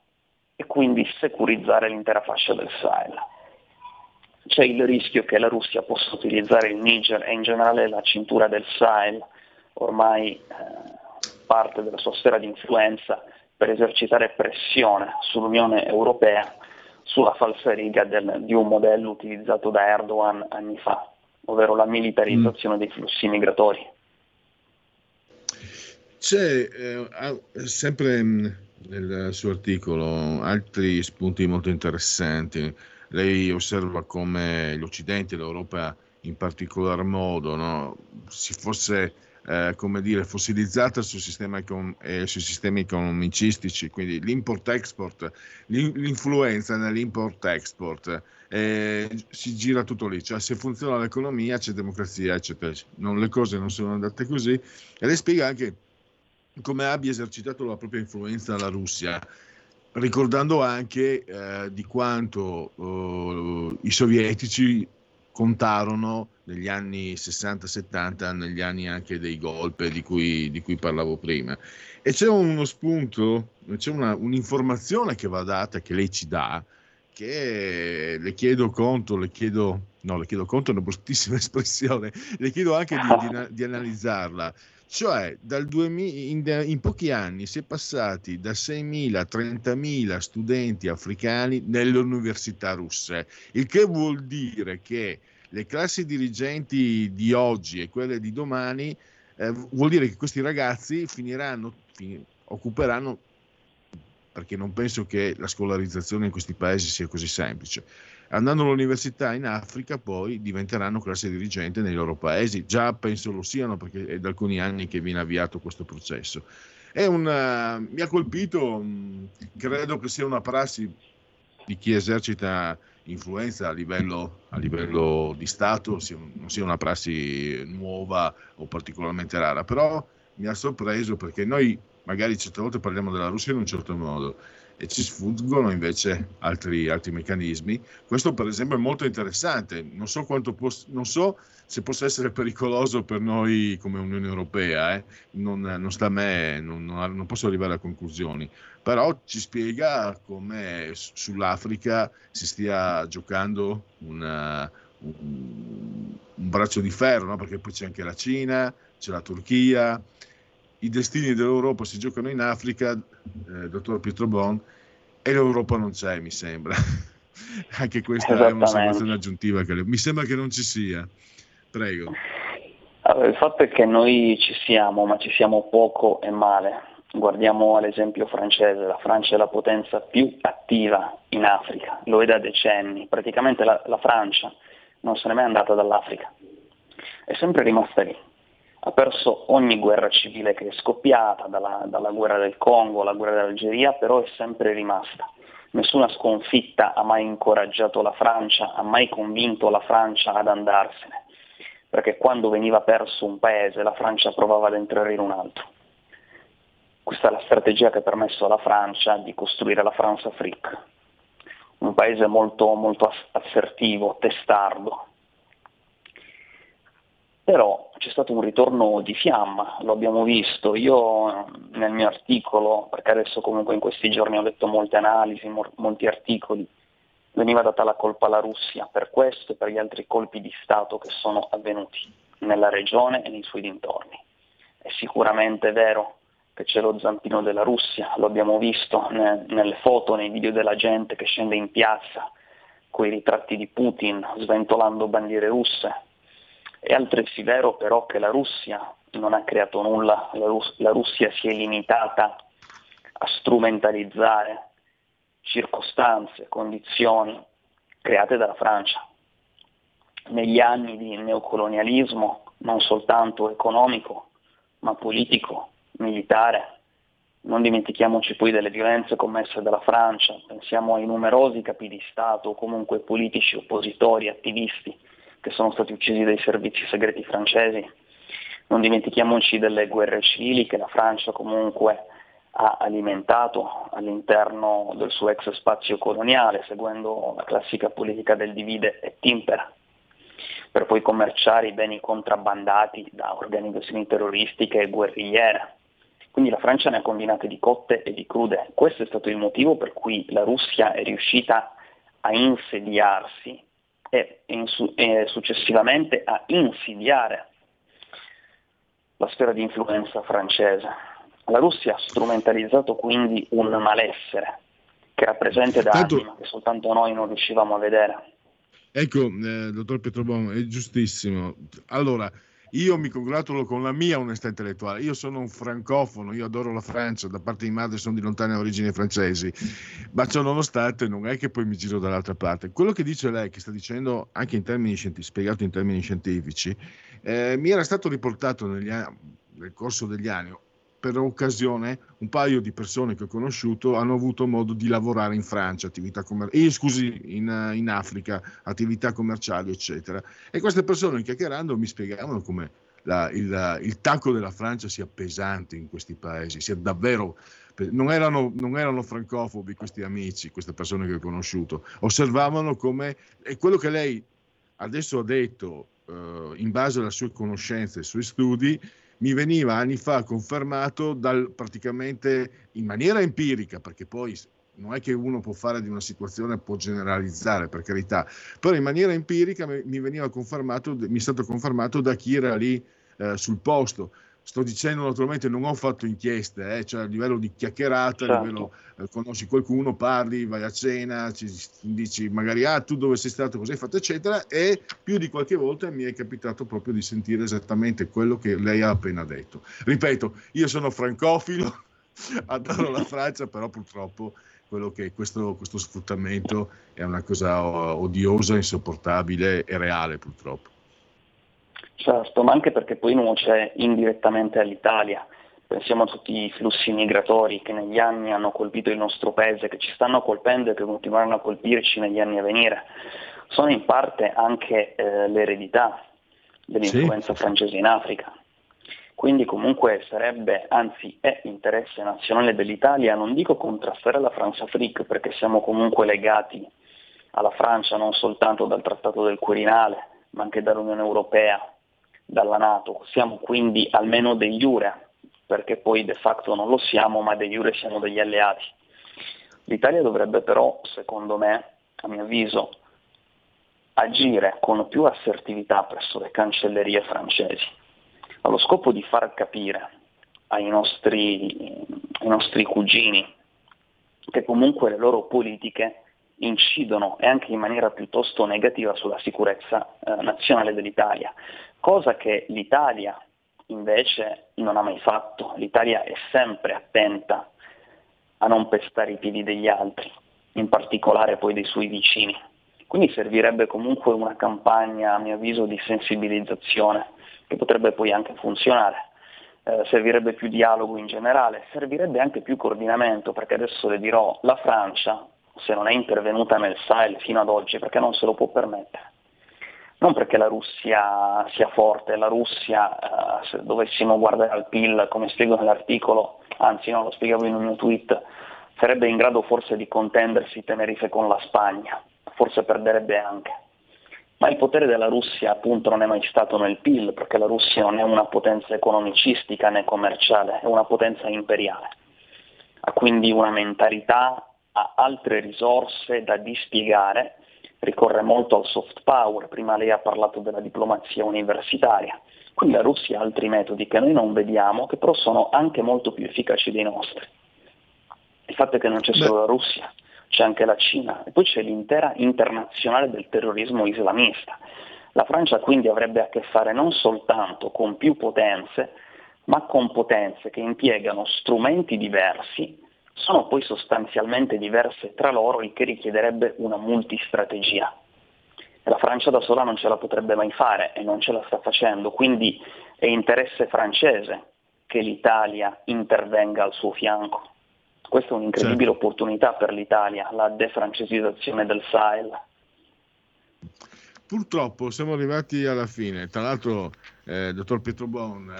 e quindi securizzare l'intera fascia del Sahel. C'è il rischio che la Russia possa utilizzare il Niger e in generale la cintura del Sahel, ormai eh, parte della sua sfera di influenza, per esercitare pressione sull'Unione Europea sulla falsariga del, di un modello utilizzato da Erdogan anni fa, ovvero la militarizzazione mm. dei flussi migratori. C'è eh, sempre nel suo articolo altri spunti molto interessanti. Lei osserva come l'Occidente, l'Europa in particolar modo, no, si fosse eh, come dire, fossilizzata sul sistema econ- eh, sui sistemi economicistici, quindi l'import-export, l'influenza nell'import-export, eh, si gira tutto lì, cioè se funziona l'economia c'è democrazia, eccetera. Non, le cose non sono andate così, e lei spiega anche come abbia esercitato la propria influenza la Russia, ricordando anche eh, di quanto eh, i sovietici contarono negli anni sessanta settanta, negli anni anche dei golpe di cui, di cui parlavo prima. E c'è uno spunto, c'è una, un'informazione che va data, che lei ci dà, che le chiedo conto, le chiedo, no, le chiedo conto è una bruttissima espressione, le chiedo anche di, di, di analizzarla. Cioè, dal duemila, in, in pochi anni si è passati da seimila a trentamila studenti africani nelle università russe, il che vuol dire che le classi dirigenti di oggi e quelle di domani, eh, vuol dire che questi ragazzi finiranno, fin, occuperanno, perché non penso che la scolarizzazione in questi paesi sia così semplice, andando all'università in Africa poi diventeranno classe dirigente nei loro paesi, già penso lo siano perché è da alcuni anni che viene avviato questo processo. È una, mi ha colpito, credo che sia una prassi di chi esercita influenza a livello, a livello di Stato, non sia una prassi nuova o particolarmente rara, però mi ha sorpreso perché noi magari certe volte parliamo della Russia in un certo modo e ci sfuggono invece altri, altri meccanismi. Questo per esempio è molto interessante, non so, quanto poss- non so se possa essere pericoloso per noi come Unione Europea, eh. non, non sta a me, non, non posso arrivare a conclusioni, però ci spiega come sull'Africa si stia giocando una, un, un braccio di ferro, no? Perché poi c'è anche la Cina, c'è la Turchia, i destini dell'Europa si giocano in Africa, eh, dottor Pietrobon, e l'Europa non c'è, mi sembra. Anche questa è un'osservazione aggiuntiva che le... mi sembra che non ci sia. Prego. Allora, il fatto è che noi ci siamo, ma ci siamo poco e male. Guardiamo all'esempio francese, la Francia è la potenza più attiva in Africa, lo è da decenni, praticamente la, la Francia non se n'è mai andata dall'Africa, è sempre rimasta lì. Ha perso ogni guerra civile che è scoppiata, dalla, dalla guerra del Congo alla guerra dell'Algeria, però è sempre rimasta. Nessuna sconfitta ha mai incoraggiato la Francia, ha mai convinto la Francia ad andarsene, perché quando veniva perso un paese la Francia provava ad entrare in un altro. Questa è la strategia che ha permesso alla Francia di costruire la France-Afrique, un paese molto, molto assertivo, testardo. Però c'è stato un ritorno di fiamma, lo abbiamo visto. Io nel mio articolo, perché adesso comunque in questi giorni ho letto molte analisi, molti articoli, veniva data la colpa alla Russia per questo e per gli altri colpi di Stato che sono avvenuti nella regione e nei suoi dintorni. È sicuramente vero che c'è lo zampino della Russia, lo abbiamo visto ne, nelle foto, nei video della gente che scende in piazza, coi ritratti di Putin, sventolando bandiere russe. È altresì vero però che la Russia non ha creato nulla, la, Rus- la Russia si è limitata a strumentalizzare circostanze, condizioni create dalla Francia. Negli anni di neocolonialismo, non soltanto economico, ma politico, militare, non dimentichiamoci poi delle violenze commesse dalla Francia, pensiamo ai numerosi capi di Stato o comunque politici, oppositori, attivisti che sono stati uccisi dai servizi segreti francesi, non dimentichiamoci delle guerre civili che la Francia comunque ha alimentato all'interno del suo ex spazio coloniale, seguendo la classica politica del divide e timpera, per poi commerciare i beni contrabbandati da organizzazioni terroristiche e guerrigliere. Quindi la Francia ne ha combinate di cotte e di crude. Questo è stato il motivo per cui la Russia è riuscita a insediarsi e, insu- e successivamente a insidiare la sfera di influenza francese. La Russia ha strumentalizzato quindi un malessere che era presente da anni, ma che soltanto noi non riuscivamo a vedere. Ecco, eh, dottor Pietrobon, è giustissimo. Allora, io mi congratulo con la mia onestà intellettuale. Io sono un francofono, io adoro la Francia, da parte di madre sono di lontane origini francesi, ma ciò nonostante non è che poi mi giro dall'altra parte. Quello che dice lei, che sta dicendo anche in termini scientifici, spiegato in termini scientifici, eh, mi era stato riportato negli anni, nel corso degli anni, per occasione un paio di persone che ho conosciuto hanno avuto modo di lavorare in Francia, attività commer- eh, scusi, in, in Africa, attività commerciali, eccetera. E queste persone, chiacchierando, mi spiegavano come la, il, il tacco della Francia sia pesante in questi paesi, sia davvero pe- non erano, non erano francofobi questi amici, queste persone che ho conosciuto. Osservavano come, e quello che lei adesso ha detto, eh, in base alle sue conoscenze, ai suoi studi, mi veniva anni fa confermato dal, praticamente in maniera empirica, perché poi non è che uno può fare di una situazione, può generalizzare, per carità, però in maniera empirica mi veniva confermato, mi è stato confermato da chi era lì eh, sul posto. Sto dicendo naturalmente, non ho fatto inchieste, eh, cioè a livello di chiacchierata, certo. a livello eh, conosci qualcuno, parli, vai a cena, ci, dici magari ah tu dove sei stato, cosa hai fatto, eccetera, e più di qualche volta mi è capitato proprio di sentire esattamente quello che lei ha appena detto. Ripeto, io sono francofilo, adoro la Francia, però purtroppo quello che questo, questo sfruttamento è una cosa odiosa, insopportabile e reale purtroppo. Certo, ma anche perché poi nuoce indirettamente all'Italia. Pensiamo a tutti i flussi migratori che negli anni hanno colpito il nostro paese, che ci stanno colpendo e che continueranno a colpirci negli anni a venire. Sono in parte anche eh, l'eredità dell'influenza sì. francese in Africa. Quindi comunque sarebbe, anzi è interesse nazionale dell'Italia, non dico contrastare la Francia-Afrique, perché siamo comunque legati alla Francia non soltanto dal Trattato del Quirinale, ma anche dall'Unione Europea, dalla Nato, siamo quindi almeno de jure, perché poi de facto non lo siamo, ma de jure siamo degli alleati. L'Italia dovrebbe però, secondo me, a mio avviso, agire con più assertività presso le cancellerie francesi, allo scopo di far capire ai nostri, ai nostri cugini che comunque le loro politiche incidono e anche in maniera piuttosto negativa sulla sicurezza eh, nazionale dell'Italia, cosa che l'Italia invece non ha mai fatto. L'Italia è sempre attenta a non pestare i piedi degli altri, in particolare poi dei suoi vicini. Quindi servirebbe comunque una campagna, a mio avviso, di sensibilizzazione, che potrebbe poi anche funzionare. Eh, servirebbe più dialogo in generale, servirebbe anche più coordinamento, perché adesso le dirò, la Francia, se non è intervenuta nel Sahel fino ad oggi, perché non se lo può permettere. Non perché la Russia sia forte, la Russia, eh, se dovessimo guardare al P I L, come spiego nell'articolo, anzi no, lo spiegavo in un mio tweet, sarebbe in grado forse di contendersi Tenerife con la Spagna, forse perderebbe anche. Ma il potere della Russia appunto non è mai stato nel P I L, perché la Russia non è una potenza economicistica né commerciale, è una potenza imperiale. Ha quindi una mentalità, ha altre risorse da dispiegare ricorre molto al soft power, prima lei ha parlato della diplomazia universitaria, quindi la Russia ha altri metodi che noi non vediamo, che però sono anche molto più efficaci dei nostri. Il fatto è che non c'è solo la Russia, c'è anche la Cina e poi c'è l'intera internazionale del terrorismo islamista. La Francia quindi avrebbe a che fare non soltanto con più potenze, ma con potenze che impiegano strumenti diversi, sono poi sostanzialmente diverse tra loro, il che richiederebbe una multistrategia. La Francia da sola non ce la potrebbe mai fare e non ce la sta facendo, quindi è interesse francese che l'Italia intervenga al suo fianco. Questa è un'incredibile certo. opportunità per l'Italia, la defrancesizzazione del Sahel. Purtroppo siamo arrivati alla fine. Tra l'altro, eh, dottor Pietrobon,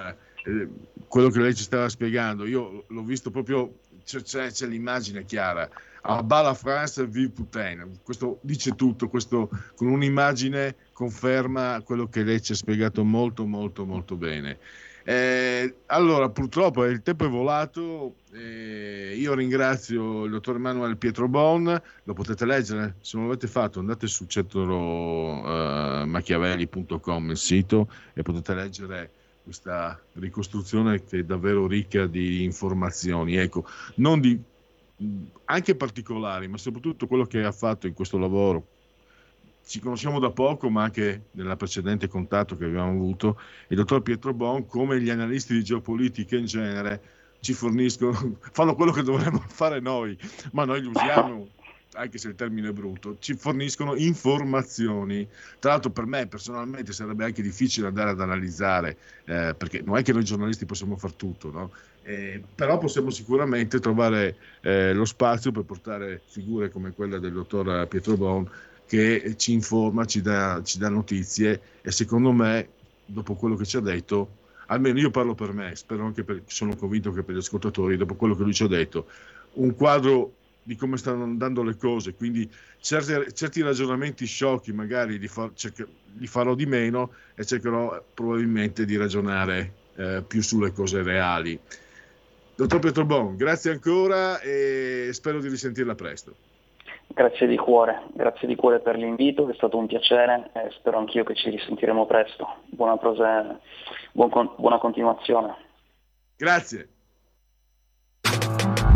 eh, quello che lei ci stava spiegando, io l'ho visto proprio, c'è, c'è, c'è l'immagine chiara. A bas la France, vive Putin. Questo dice tutto, questo con un'immagine conferma quello che lei ci ha spiegato molto, molto, molto bene. Eh, allora purtroppo il tempo è volato, eh, io ringrazio il dottor Manuel Pietrobon, lo potete leggere se non l'avete fatto, andate su centro studio machiavelli punto com, il sito, e potete leggere questa ricostruzione che è davvero ricca di informazioni, ecco, non di, anche particolari, ma soprattutto quello che ha fatto in questo lavoro. Ci conosciamo da poco, ma anche nella precedente contatto che abbiamo avuto, il dottor Pietrobon, come gli analisti di geopolitica in genere, ci forniscono, fanno quello che dovremmo fare noi, ma noi li usiamo, anche se il termine è brutto, ci forniscono informazioni. Tra l'altro per me personalmente sarebbe anche difficile andare ad analizzare, eh, perché non è che noi giornalisti possiamo far tutto, no? Eh, però possiamo sicuramente trovare eh, lo spazio per portare figure come quella del dottor Pietrobon, che ci informa, ci dà, ci dà notizie, e secondo me, dopo quello che ci ha detto, almeno io parlo per me, spero anche per, sono convinto che per gli ascoltatori, dopo quello che lui ci ha detto, un quadro di come stanno andando le cose, quindi certi, certi ragionamenti sciocchi magari li, far, cerc- li farò di meno e cercherò probabilmente di ragionare eh, più sulle cose reali. Dottor Pietrobon, grazie ancora e spero di risentirla presto. Grazie di cuore, grazie di cuore per l'invito, è stato un piacere e spero anch'io che ci risentiremo presto. Buona, prose... Buon con... Buona continuazione. Grazie.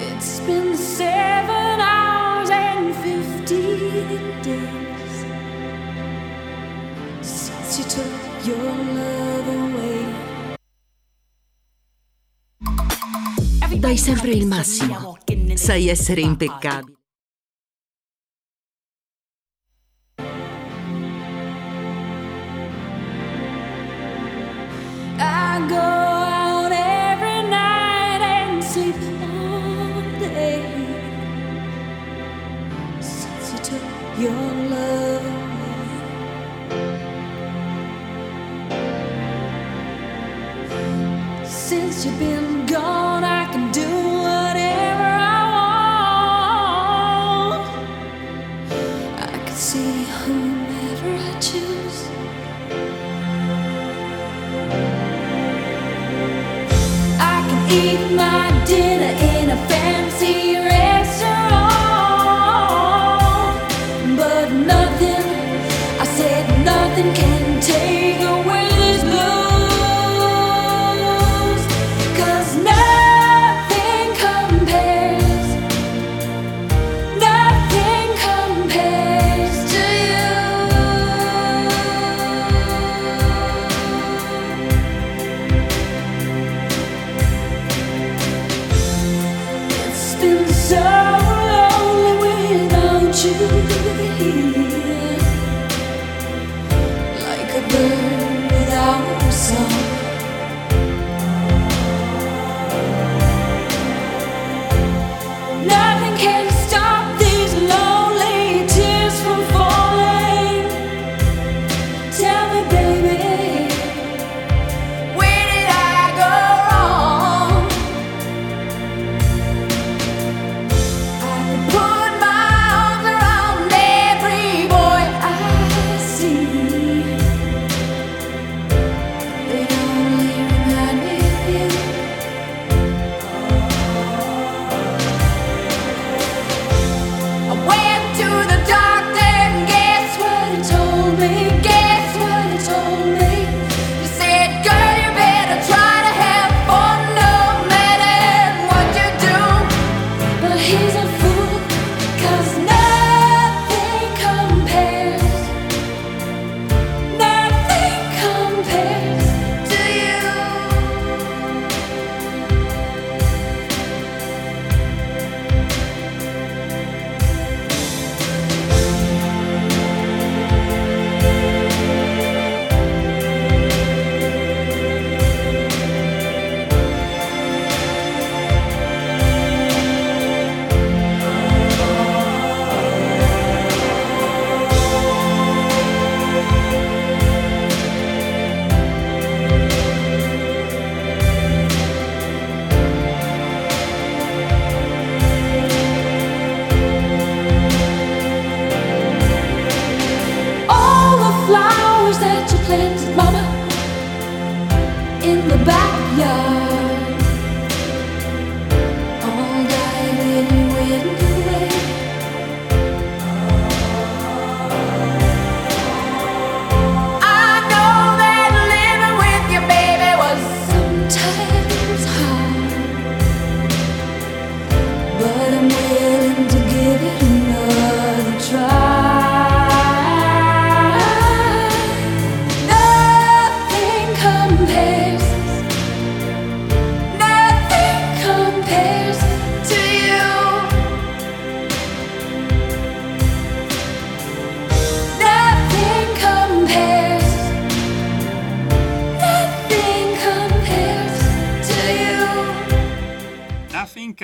It's been seven hours and fifteen days since you took your love away. Dai sempre il massimo. Sai essere impeccabile. Take away these blues, 'cause now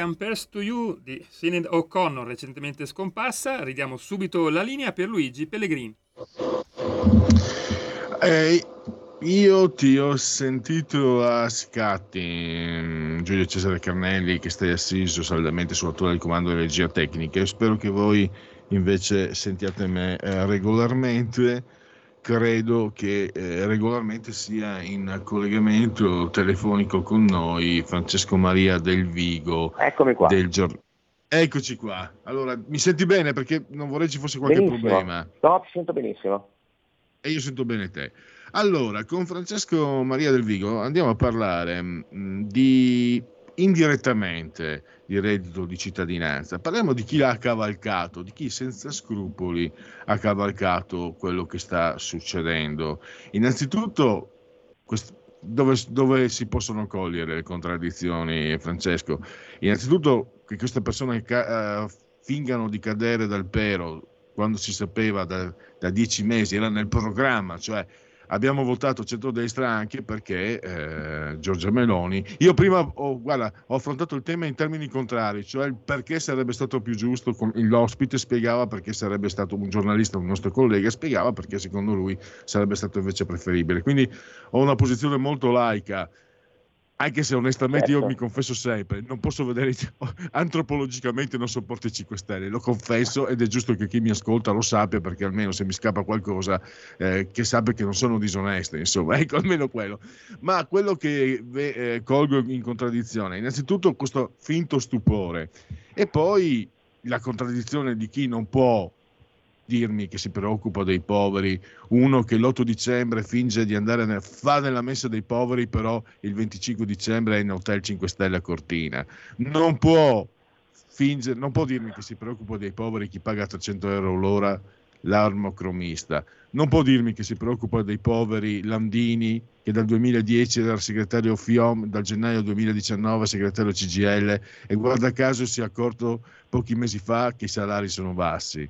Compares to You di Sinead O'Connor, recentemente scomparsa. Ridiamo subito la linea a Pierluigi Pellegrini. Ehi, io ti ho sentito a scatti, Giulio Cesare Carnelli, che stai assiso saldamente sulla tua del comando di regia tecnica, e spero che voi invece sentiate me regolarmente. Credo che eh, regolarmente sia in collegamento telefonico con noi Francesco Maria Del Vigo. Eccomi qua. Del gior- Eccoci qua. Allora, mi senti bene? Perché non vorrei ci fosse qualche benissimo. problema. No, ti sento benissimo. E io sento bene te. Allora, con Francesco Maria Del Vigo andiamo a parlare mh, di indirettamente di reddito di cittadinanza. Parliamo di chi l'ha cavalcato, di chi senza scrupoli ha cavalcato quello che sta succedendo. Innanzitutto, quest- dove, dove si possono cogliere le contraddizioni, Francesco? Innanzitutto che queste persone ca- fingano di cadere dal pero, quando si sapeva da, da dieci mesi, era nel programma, cioè abbiamo votato centrodestra anche perché eh, Giorgia Meloni. Io prima ho, guarda, ho affrontato il tema in termini contrari, cioè il perché sarebbe stato più giusto. Con, l'ospite spiegava perché sarebbe stato un giornalista, un nostro collega, spiegava perché secondo lui sarebbe stato invece preferibile. Quindi ho una posizione molto laica, anche se onestamente certo. Io mi confesso sempre, non posso vedere, antropologicamente non sopporto i cinque Stelle, lo confesso, ed è giusto che chi mi ascolta lo sappia, perché almeno se mi scappa qualcosa eh, che sappia che non sono disonesto, insomma, ecco, almeno quello. Ma quello che eh, colgo in contraddizione, innanzitutto questo finto stupore, e poi la contraddizione di chi non può dirmi che si preoccupa dei poveri, uno che l'otto dicembre finge di andare nel, fa nella messa dei poveri, però il venticinque dicembre è in Hotel cinque Stelle a Cortina. Non può fingere, non può dirmi che si preoccupa dei poveri chi paga trecento euro l'ora l'armocromista. Non può dirmi che si preoccupa dei poveri Landini, che dal duemiladieci era segretario FIOM, dal gennaio duemiladiciannove segretario C G I L, e guarda caso si è accorto pochi mesi fa che i salari sono bassi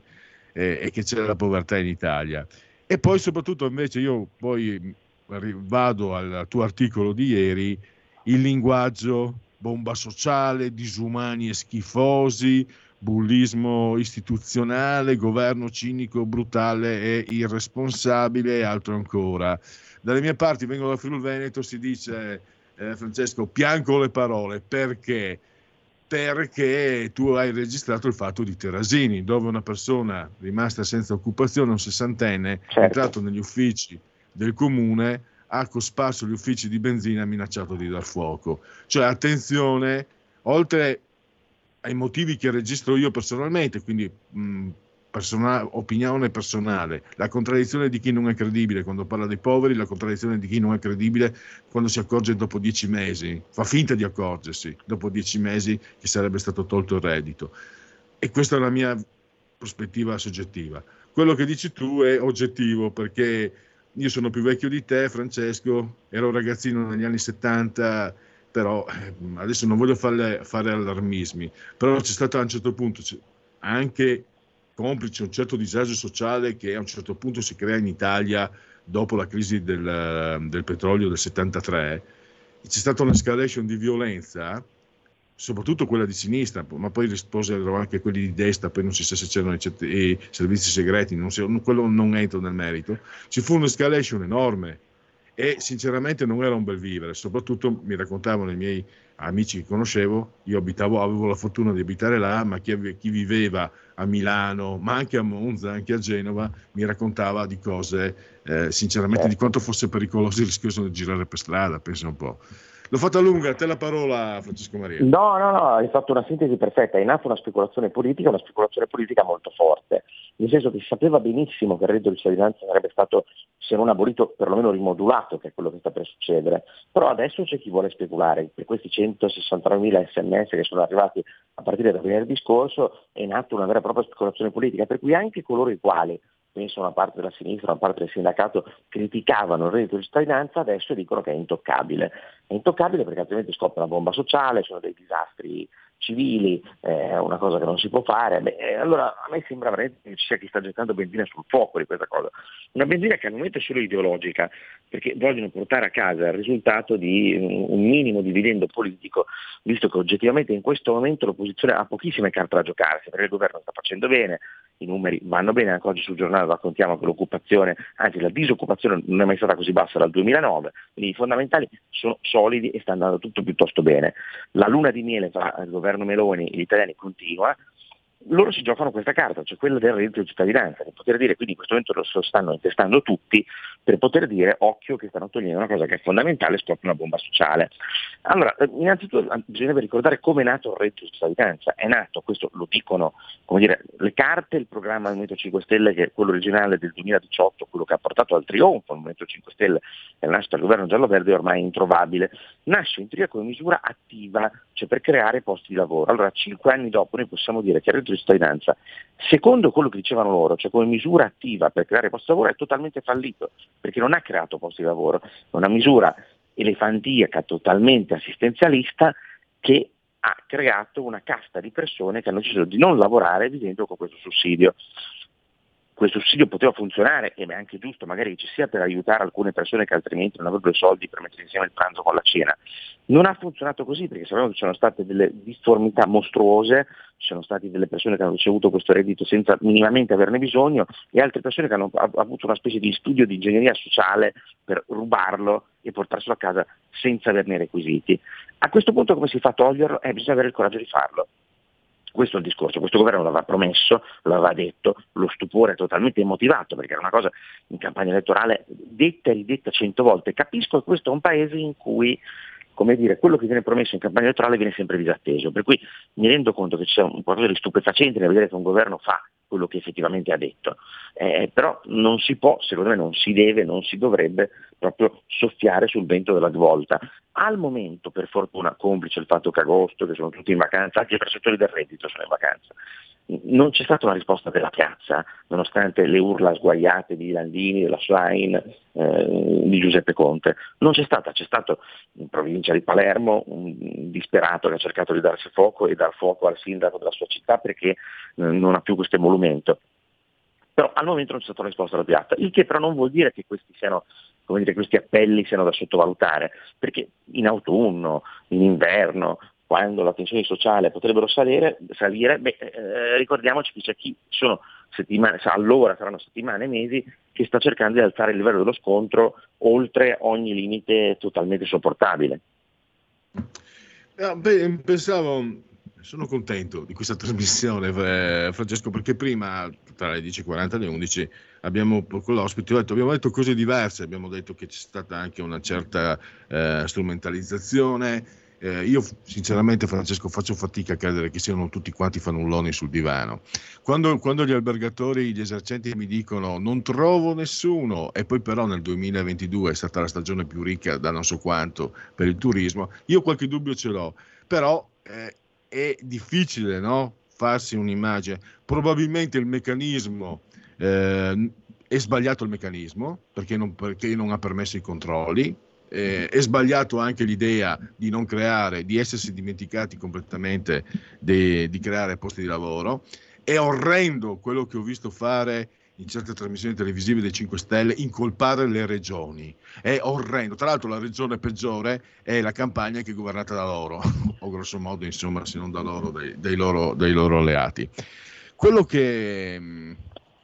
e che c'è la povertà in Italia. E poi soprattutto invece io poi vado al tuo articolo di ieri, il linguaggio bomba sociale, disumani e schifosi, bullismo istituzionale, governo cinico, brutale e irresponsabile e altro ancora. Dalle mie parti, vengo da Friuli Veneto, si dice eh, Francesco, piango le parole, perché? Perché tu hai registrato il fatto di Terrasini, dove una persona rimasta senza occupazione, un sessantenne, certo. È entrato negli uffici del comune, ha cosparso gli uffici di benzina e ha minacciato di dar fuoco. Cioè, attenzione, oltre ai motivi che registro io personalmente, quindi mh, personale, opinione personale, la contraddizione di chi non è credibile quando parla dei poveri, la contraddizione di chi non è credibile quando si accorge dopo dieci mesi, fa finta di accorgersi dopo dieci mesi che sarebbe stato tolto il reddito. E questa è la mia prospettiva soggettiva. Quello che dici tu è oggettivo, perché io sono più vecchio di te, Francesco, ero ragazzino negli anni settanta, però adesso non voglio farle, fare allarmismi, però c'è stato a un certo punto anche complice un certo disagio sociale che a un certo punto si crea in Italia dopo la crisi del, del petrolio del settantatré, c'è stata un'escalation di violenza, soprattutto quella di sinistra, ma poi risposero anche quelli di destra, poi non si sa se c'erano i, i servizi segreti, non si, quello non entro nel merito, ci fu un'escalation enorme e sinceramente non era un bel vivere, soprattutto mi raccontavano i miei amici che conoscevo, io abitavo, avevo la fortuna di abitare là, ma chi, chi viveva a Milano, ma anche a Monza, anche a Genova, mi raccontava di cose, eh, sinceramente, di quanto fosse pericoloso e rischioso di girare per strada, pensa un po'. L'ho fatta lunga, a te la parola, Francesco Maria. No, no, no, hai fatto una sintesi perfetta, è nata una speculazione politica, una speculazione politica molto forte, nel senso che si sapeva benissimo che il reddito di cittadinanza sarebbe stato, se non abolito, perlomeno rimodulato, che è quello che sta per succedere, però adesso c'è chi vuole speculare, per questi centosessantatremila sms che sono arrivati a partire da venerdì scorso è nata una vera e propria speculazione politica, per cui anche coloro i quali, penso una parte della sinistra, una parte del sindacato, criticavano il reddito di cittadinanza, adesso dicono che è intoccabile. È intoccabile perché altrimenti scoppia una bomba sociale, sono dei disastri civili eh, è una cosa che non si può fare. Beh, allora a me sembra veramente che ci sia chi sta gettando benzina sul fuoco di questa cosa, una benzina che al momento è solo ideologica, perché vogliono portare a casa il risultato di un minimo dividendo politico, visto che oggettivamente in questo momento l'opposizione ha pochissime carte da giocarsi, perché il governo sta facendo bene, i numeri vanno bene, anche oggi sul giornale raccontiamo che l'occupazione, anzi la disoccupazione non è mai stata così bassa dal duemilanove, quindi i fondamentali sono solidi e sta andando tutto piuttosto bene. La luna di miele tra il governo Meloni e gli italiani continua, loro si giocano questa carta, cioè quella del reddito di cittadinanza, di poter dire, quindi in questo momento lo stanno intestando tutti, per poter dire occhio che stanno togliendo una cosa che è fondamentale, scoppia una bomba sociale. Allora, innanzitutto bisognerebbe ricordare come è nato il reddito di cittadinanza. È nato, questo lo dicono, come dire, le carte, il programma del Movimento cinque Stelle, che è quello originale del duemiladiciotto, quello che ha portato al trionfo il Movimento cinque Stelle e la nascita del governo giallo-verde, è ormai introvabile. Nasce in teoria come misura attiva, cioè per creare posti di lavoro. Allora, cinque anni dopo noi possiamo dire che il reddito di cittadinanza, secondo quello che dicevano loro, cioè come misura attiva per creare posti di lavoro, è totalmente fallito, perché non ha creato posti di lavoro. È una misura elefantiaca, totalmente assistenzialista, che ha creato una casta di persone che hanno deciso di non lavorare vivendo con questo sussidio. Questo sussidio poteva funzionare, e è anche giusto magari ci sia, per aiutare alcune persone che altrimenti non avrebbero i soldi per mettere insieme il pranzo con la cena. Non ha funzionato così, perché sappiamo che ci sono state delle difformità mostruose, ci sono state delle persone che hanno ricevuto questo reddito senza minimamente averne bisogno e altre persone che hanno avuto una specie di studio di ingegneria sociale per rubarlo e portarselo a casa senza averne requisiti. A questo punto come si fa a toglierlo? Eh, bisogna avere il coraggio di farlo. Questo è il discorso, questo governo l'aveva promesso, l'aveva detto, lo stupore è totalmente immotivato, perché era una cosa in campagna elettorale detta e ridetta cento volte. Capisco che questo è un paese in cui, come dire, quello che viene promesso in campagna elettorale viene sempre disatteso, per cui mi rendo conto che c'è un qualcosa di stupefacente nel vedere che un governo fa quello che effettivamente ha detto, eh, però non si può, secondo me non si deve, non si dovrebbe proprio soffiare sul vento della svolta. Al momento, per fortuna, complice il fatto che agosto, che sono tutti in vacanza, anche i percettori del reddito sono in vacanza, non c'è stata una risposta della piazza, nonostante le urla sguaiate di Landini, della Schlein, eh, di Giuseppe Conte. Non c'è stata, c'è stato in provincia di Palermo un disperato che ha cercato di darsi fuoco e dar fuoco al sindaco della sua città perché eh, non ha più questo emolumento. Però al momento non c'è stata una risposta alla piazza, il che però non vuol dire che questi siano, come dire, questi appelli siano da sottovalutare, perché in autunno, in inverno, quando la tensione sociale potrebbero salire, salire beh, eh, ricordiamoci che c'è chi sono settimane, allora saranno settimane e mesi, che sta cercando di alzare il livello dello scontro oltre ogni limite totalmente sopportabile. Eh, beh, pensavo, sono contento di questa trasmissione, eh, Francesco, perché prima, tra le dieci e quaranta e le undici, abbiamo con l'ospite detto, abbiamo detto cose diverse, abbiamo detto che c'è stata anche una certa eh, strumentalizzazione. Eh, io sinceramente, Francesco, faccio fatica a credere che siano tutti quanti fanulloni sul divano. Quando, quando gli albergatori, gli esercenti mi dicono non trovo nessuno, e poi però nel duemilaventidue è stata la stagione più ricca da non so quanto per il turismo, io qualche dubbio ce l'ho, però eh, è difficile, no? Farsi un'immagine. Probabilmente il meccanismo... Eh, è sbagliato il meccanismo perché non, perché non ha permesso i controlli. Eh, è sbagliato anche l'idea di non creare, di essersi dimenticati completamente de, di creare posti di lavoro. È orrendo quello che ho visto fare in certe trasmissioni televisive dei cinque Stelle, incolpare le regioni. È orrendo. Tra l'altro la regione peggiore è la Campania, che è governata da loro, o grosso modo, insomma, se non da loro, dai, dai loro, dei loro alleati. Quello che,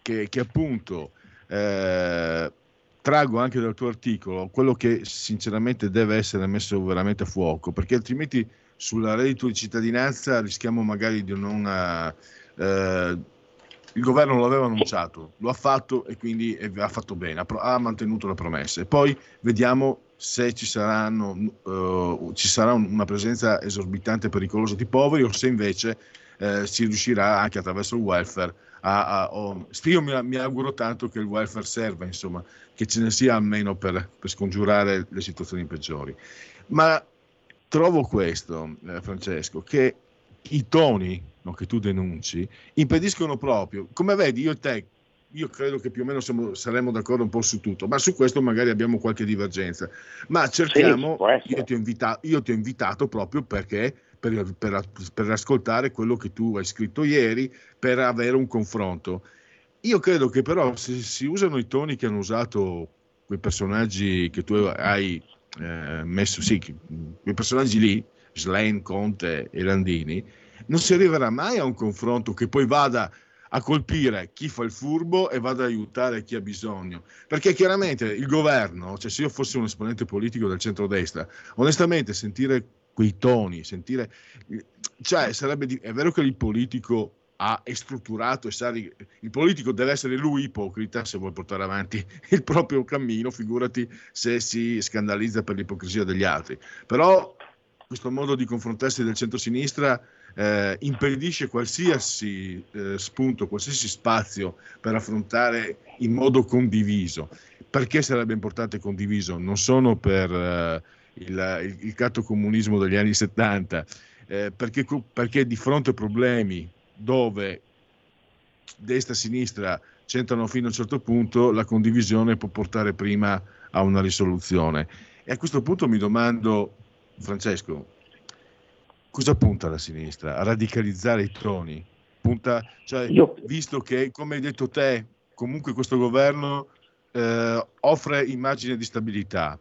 che, che appunto... Eh, traggo anche dal tuo articolo quello che sinceramente deve essere messo veramente a fuoco, perché altrimenti sulla reddito di cittadinanza rischiamo magari di non... Eh, il governo lo aveva annunciato, lo ha fatto e quindi ha fatto bene, ha mantenuto le promesse. Poi vediamo se ci saranno eh, ci sarà una presenza esorbitante e pericolosa di poveri, o se invece eh, si riuscirà anche attraverso il welfare. A, a, oh. Io mi, mi auguro tanto che il welfare serva, insomma, che ce ne sia almeno per, per scongiurare le situazioni peggiori. Ma trovo questo, eh, Francesco, che i toni, no, che tu denunci impediscono proprio, come vedi io e te, io credo che più o meno siamo, saremo d'accordo un po' su tutto, ma su questo magari abbiamo qualche divergenza, ma cerchiamo, sì, io, ti ho invita- io ti ho invitato proprio perché per, per, per ascoltare quello che tu hai scritto ieri, per avere un confronto. Io credo che però se si usano i toni che hanno usato quei personaggi che tu hai eh, messo, sì, quei personaggi lì, Schlein, Conte e Landini, non si arriverà mai a un confronto che poi vada a colpire chi fa il furbo e vada ad aiutare chi ha bisogno, perché chiaramente il governo, cioè se io fossi un esponente politico del centrodestra, onestamente sentire quei toni, sentire, cioè sarebbe, è vero che il politico ha è strutturato e sa, il politico deve essere lui ipocrita se vuole portare avanti il proprio cammino, figurati se si scandalizza per l'ipocrisia degli altri, però questo modo di confrontarsi del centrosinistra Eh, impedisce qualsiasi eh, spunto, qualsiasi spazio per affrontare in modo condiviso. Perché sarebbe importante condiviso? Non sono per eh, il, il, il cattocomunismo degli anni settanta, eh, perché, perché di fronte a problemi dove destra e sinistra c'entrano fino a un certo punto, la condivisione può portare prima a una risoluzione. E a questo punto mi domando, Francesco, cosa punta la sinistra? A radicalizzare i toni? Punta, cioè, visto che, come hai detto te, comunque questo governo eh, offre immagine di stabilità,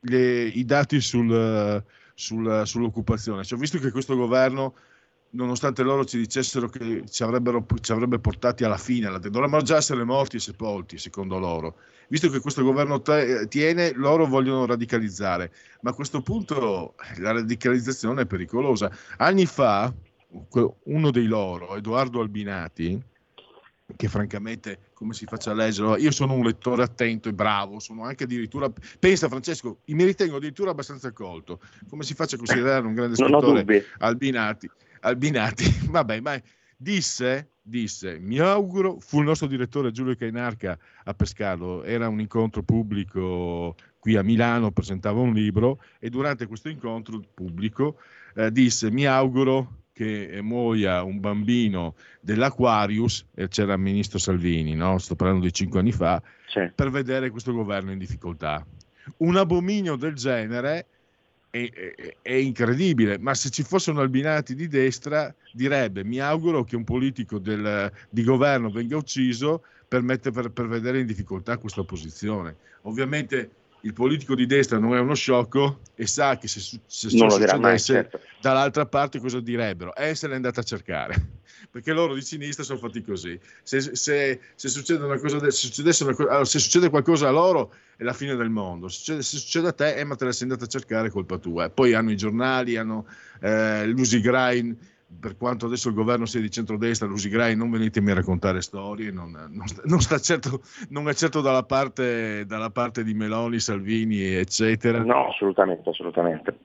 le, i dati sul, sul, sull'occupazione, cioè, visto che questo governo, nonostante loro ci dicessero che ci avrebbero ci avrebbe portati alla fine, dovremmo già essere morti e sepolti secondo loro, visto che questo governo te, tiene, loro vogliono radicalizzare, ma a questo punto la radicalizzazione è pericolosa. Anni fa uno dei loro, Edoardo Albinati, che francamente come si faccia a leggerlo, io sono un lettore attento e bravo, sono anche addirittura, pensa Francesco, mi ritengo addirittura abbastanza colto, come si faccia a considerare un grande scrittore Albinati Albinati, vabbè, ma disse, disse, mi auguro, fu il nostro direttore Giulio Cainarca a pescarlo, era un incontro pubblico qui a Milano, presentava un libro e durante questo incontro pubblico eh, disse, mi auguro che muoia un bambino dell'Aquarius, e c'era il ministro Salvini, no? Sto parlando di cinque anni fa, c'è, per vedere questo governo in difficoltà. Un abominio del genere È, è, è incredibile, ma se ci fossero Albinati di destra direbbe, mi auguro che un politico del, di governo venga ucciso per, mette, per, per vedere in difficoltà questa opposizione. Ovviamente il politico di destra non è uno sciocco e sa che se, se ciò succedesse mai, certo, dall'altra parte cosa direbbero? Eh, se l'è andata a cercare, perché loro di sinistra sono fatti così. Se, se, se, succede una cosa, se, succedesse una cosa, se succede qualcosa a loro è la fine del mondo, se succede, se succede a te, eh, ma te la sei andata a cercare, è colpa tua. Poi hanno i giornali, hanno eh, l'usigrain, per quanto adesso il governo sia di centrodestra, l'usigrain, non venitemi a raccontare storie, non, non, non, sta certo, non è certo dalla parte, dalla parte di Meloni, Salvini, eccetera. No, assolutamente, assolutamente.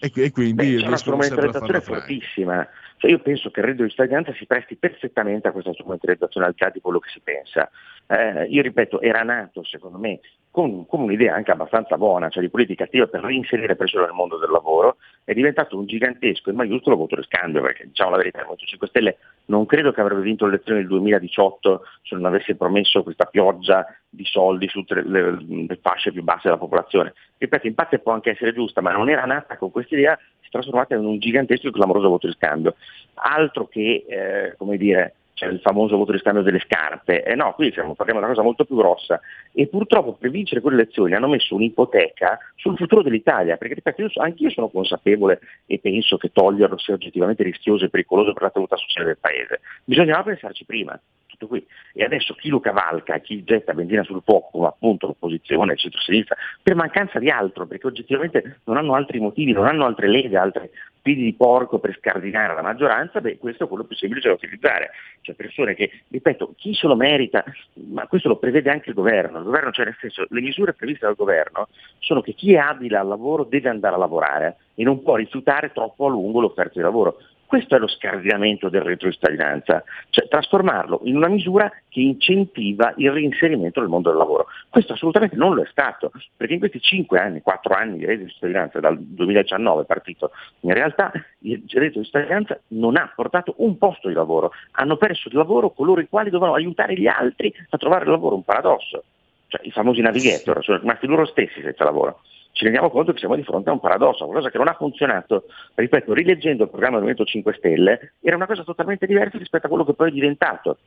E, e quindi Beh, la strumentalizzazione è fortissima. Cioè io penso che il reddito di cittadinanza si presti perfettamente a questa strumentalizzazione, al di là di quello che si pensa. Eh, io ripeto, era nato secondo me con, con un'idea anche abbastanza buona, cioè di politica attiva per reinserire persone nel mondo del lavoro, è diventato un gigantesco e maiuscolo voto di scambio, perché diciamo la verità, il Movimento cinque Stelle non credo che avrebbe vinto le elezioni del duemiladiciotto se non avesse promesso questa pioggia di soldi su tre, le, le fasce più basse della popolazione. Ripeto, in parte può anche essere giusta, ma non era nata con questa idea, si è trasformata in un gigantesco e clamoroso voto di scambio. Altro che, eh, come dire, cioè il famoso voto di scambio delle scarpe, eh no, qui stiamo parliamo di una cosa molto più grossa, e purtroppo per vincere quelle elezioni hanno messo un'ipoteca sul futuro dell'Italia, perché ripeto, io, anch'io sono consapevole e penso che toglierlo sia oggettivamente rischioso e pericoloso per la tenuta sociale del paese, bisognava pensarci prima, tutto qui, e adesso chi lo cavalca, chi getta benzina sul fuoco, come appunto l'opposizione, il centro-sinistra, per mancanza di altro, perché oggettivamente non hanno altri motivi, non hanno altre leghe, altre piedi di porco per scardinare la maggioranza, beh, questo è quello più semplice da utilizzare, cioè persone che, ripeto, chi se lo merita, ma questo lo prevede anche il governo, il governo, cioè nel senso, le misure previste dal governo sono che chi è abile al lavoro deve andare a lavorare e non può rifiutare troppo a lungo l'offerta di lavoro. Questo è lo scardinamento del reddito di cittadinanza, cioè trasformarlo in una misura che incentiva il reinserimento nel mondo del lavoro. Questo assolutamente non lo è stato, perché in questi cinque anni, quattro anni di reddito di cittadinanza, dal duemiladiciannove è partito, in realtà il reddito di cittadinanza non ha portato un posto di lavoro, hanno perso il lavoro coloro i quali dovevano aiutare gli altri a trovare il lavoro, un paradosso, cioè i famosi navigator, sono rimasti loro stessi senza lavoro. ci rendiamo conto che siamo di fronte a un paradosso, una cosa che non ha funzionato. Ripeto, rileggendo il programma del Movimento cinque Stelle, era una cosa totalmente diversa rispetto a quello che poi è diventato.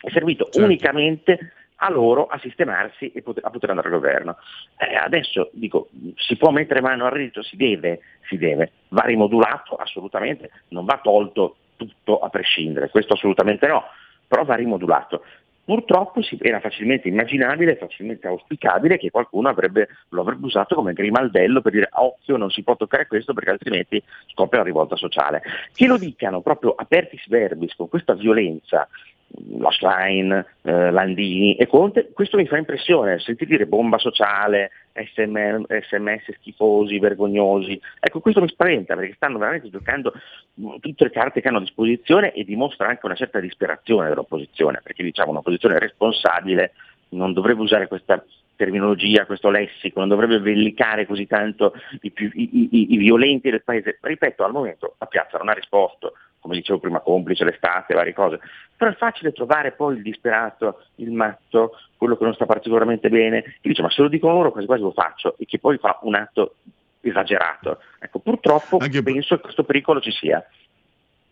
È servito certo. unicamente a loro a sistemarsi e poter, a poter andare al governo. Eh, adesso dico, si può mettere mano al reddito? Si deve, si deve. Va rimodulato? Assolutamente. Non va tolto tutto a prescindere, questo assolutamente no, però va rimodulato. Purtroppo era facilmente immaginabile, facilmente auspicabile che qualcuno avrebbe, lo avrebbe usato come grimaldello per dire occhio, non si può toccare questo perché altrimenti scoppia la rivolta sociale. Che lo dicano proprio apertis verbis, con questa violenza, la Schlein, eh, Landini e Conte, questo mi fa impressione, sentir dire bomba sociale, sm, sms schifosi, vergognosi, ecco questo mi spaventa perché stanno veramente giocando tutte le carte che hanno a disposizione e dimostra anche una certa disperazione dell'opposizione, perché diciamo un'opposizione responsabile non dovrebbe usare questa terminologia, questo lessico, non dovrebbe vellicare così tanto i, più, i, i, i violenti del paese. Ripeto, al momento la piazza non ha risposto, come dicevo prima, complice l'estate, varie cose, però è facile trovare poi il disperato, il matto, quello che non sta particolarmente bene, che dice ma se lo dicono loro quasi quasi lo faccio, e che poi fa un atto esagerato. Ecco, purtroppo anche penso che questo pericolo ci sia.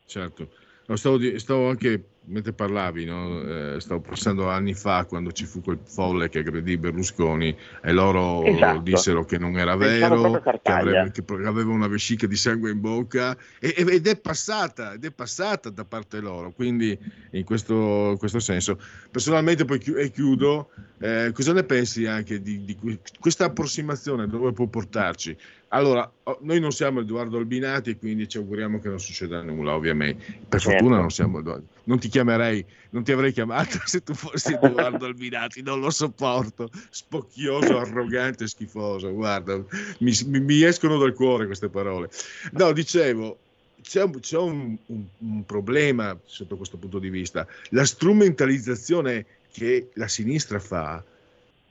Certo. No, stavo, di, stavo anche, mentre parlavi, no? eh, stavo pensando anni fa quando ci fu quel folle che aggredì Berlusconi e loro esatto. dissero che non era vero, che, avrebbe, che aveva una vescica di sangue in bocca e, ed, è passata, ed è passata da parte loro, quindi in questo, in questo senso. Personalmente poi chi, e chiudo, eh, cosa ne pensi anche di, di questa approssimazione, dove può portarci? Allora, noi non siamo Edoardo Albinati, quindi ci auguriamo che non succeda nulla, ovviamente. Per certo. fortuna non siamo Edoardo. Non ti chiamerei, non ti avrei chiamato se tu fossi Edoardo Albinati, non lo sopporto. Spocchioso, arrogante, schifoso. Guarda, mi, mi escono dal cuore queste parole. No, dicevo, c'è, un, c'è un, un, un problema sotto questo punto di vista. La strumentalizzazione che la sinistra fa.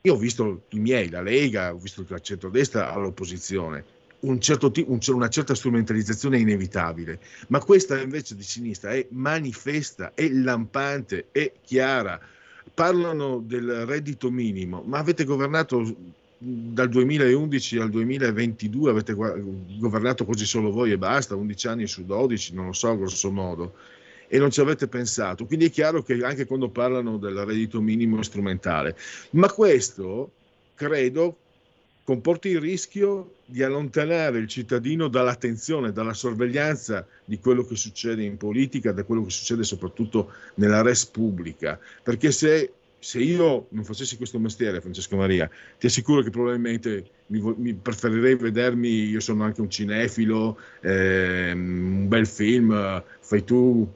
Io ho visto i miei, la Lega, ho visto il centrodestra all'opposizione, un certo tipo, un, una certa strumentalizzazione è inevitabile, ma questa invece di sinistra è manifesta, è lampante, è chiara. Parlano del reddito minimo, ma avete governato dal duemilaundici al duemilaventidue, avete governato così solo voi e basta, undici anni su dodici, non lo so, grosso modo. E non ci avete pensato, quindi è chiaro che anche quando parlano del reddito minimo è strumentale, ma questo credo comporti il rischio di allontanare il cittadino dall'attenzione, dalla sorveglianza di quello che succede in politica, da quello che succede soprattutto nella res pubblica, perché se, se io non facessi questo mestiere, Francesco Maria, ti assicuro che probabilmente mi, mi preferirei vedermi, io sono anche un cinefilo, eh, un bel film, fai tu.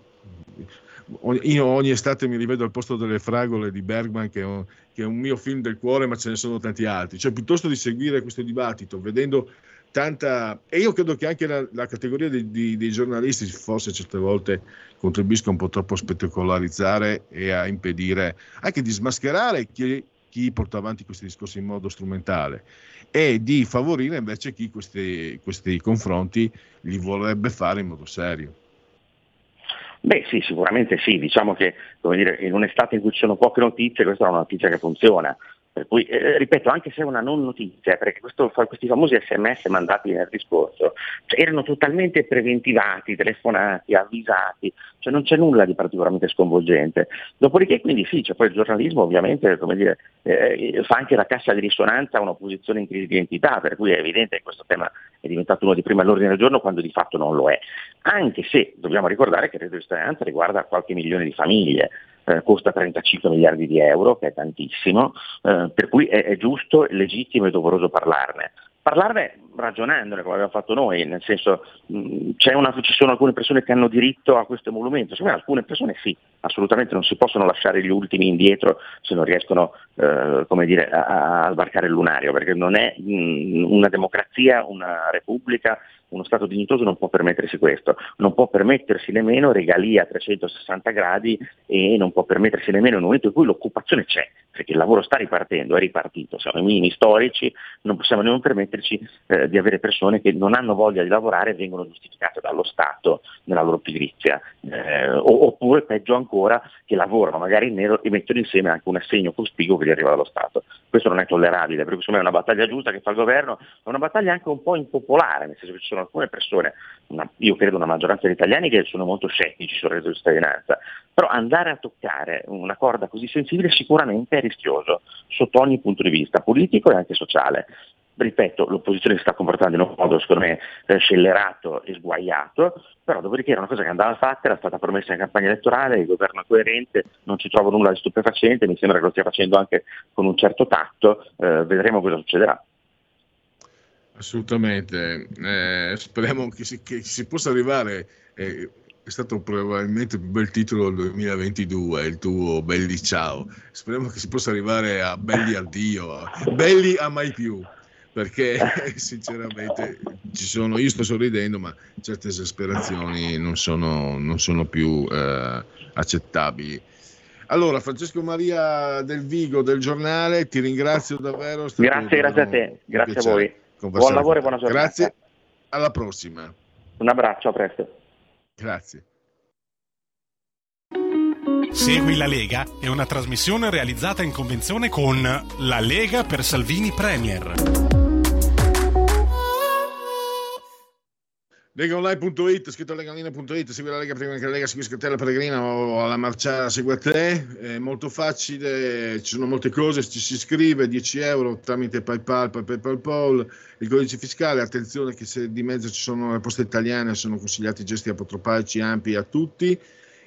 Io ogni estate mi rivedo al posto delle fragole di Bergman, che è, un, che è un mio film del cuore, ma ce ne sono tanti altri. Cioè, piuttosto di seguire questo dibattito, vedendo tanta. E io credo che anche la, la categoria di, di, dei giornalisti, forse certe volte, contribuisca un po' troppo a spettacolarizzare e a impedire, anche di smascherare chi, chi porta avanti questi discorsi in modo strumentale, e di favorire invece chi questi, questi confronti li vorrebbe fare in modo serio. Beh sì, sicuramente sì, diciamo che come dire, in un'estate in cui ci sono poche notizie, questa è una notizia che funziona, per cui eh, ripeto, anche se è una non notizia, perché questo, questi famosi sms mandati venerdì scorso, cioè, erano totalmente preventivati, telefonati, avvisati, cioè non c'è nulla di particolarmente sconvolgente, dopodiché quindi sì, cioè, poi il giornalismo ovviamente come dire, eh, fa anche la cassa di risonanza a un'opposizione in crisi di identità, per cui è evidente che questo tema è diventato uno di prima all'ordine del giorno quando di fatto non lo è, anche se dobbiamo ricordare che il reddito di cittadinanza riguarda qualche milione di famiglie. Eh, costa trentacinque miliardi di euro, che è tantissimo, eh, per cui è, è giusto, legittimo e doveroso parlarne. Parlarne ragionandone come abbiamo fatto noi, nel senso mh, c'è una, ci sono alcune persone che hanno diritto a questo emolumento, secondo me alcune persone sì, assolutamente non si possono lasciare gli ultimi indietro se non riescono eh, come dire, a, a sbarcare il lunario, perché non è mh, una democrazia, una repubblica, Uno Stato dignitoso non può permettersi questo, non può permettersi nemmeno regalia a trecentosessanta gradi e non può permettersi nemmeno in un momento in cui l'occupazione c'è, perché il lavoro sta ripartendo, è ripartito, siamo ai minimi storici, non possiamo nemmeno permetterci eh, di avere persone che non hanno voglia di lavorare e vengono giustificate dallo Stato nella loro pigrizia, eh, oppure peggio ancora che lavorano magari in nero e mettono insieme anche un assegno cospicuo che gli arriva dallo Stato. Questo non è tollerabile, perché secondo me è una battaglia giusta che fa il governo, è una battaglia anche un po' impopolare, nel senso che ci sono alcune persone, una, io credo una maggioranza di italiani che sono molto scettici sul reddito di cittadinanza, però andare a toccare una corda così sensibile sicuramente è rischioso, sotto ogni punto di vista, politico e anche sociale. Ripeto, l'opposizione si sta comportando in un modo secondo me scellerato e sguaiato, però dopodiché era una cosa che andava fatta, era stata promessa in campagna elettorale, il governo è coerente, non ci trovo nulla di stupefacente, mi sembra che lo stia facendo anche con un certo tatto, eh, vedremo cosa succederà. Assolutamente, eh, speriamo che si, che si possa arrivare, eh, è stato probabilmente il più bel titolo del duemilaventidue, il tuo Belli Ciao, speriamo che si possa arrivare a Belli Addio, a Belli a mai più, perché sinceramente ci sono, io sto sorridendo, ma certe esasperazioni non sono, non sono più eh, accettabili. Allora, Francesco Maria Del Vigo del Giornale, ti ringrazio davvero. Grazie, grazie a te, grazie a voi. Buon lavoro e buona giornata. Grazie, alla prossima. Un abbraccio, a presto. Grazie. Segui la Lega è una trasmissione realizzata in convenzione con la Lega per Salvini Premier. LegaOnline.it, scritto LegaOnline.it, segui la Lega prima che la Lega, segui Scattella Pellegrina o alla Marciana, segui a te, è molto facile, ci sono molte cose, ci si scrive dieci euro tramite PayPal, PayPal, PayPal, il codice fiscale, attenzione che se di mezzo ci sono le poste italiane sono consigliati gesti apotropaici ampi a tutti,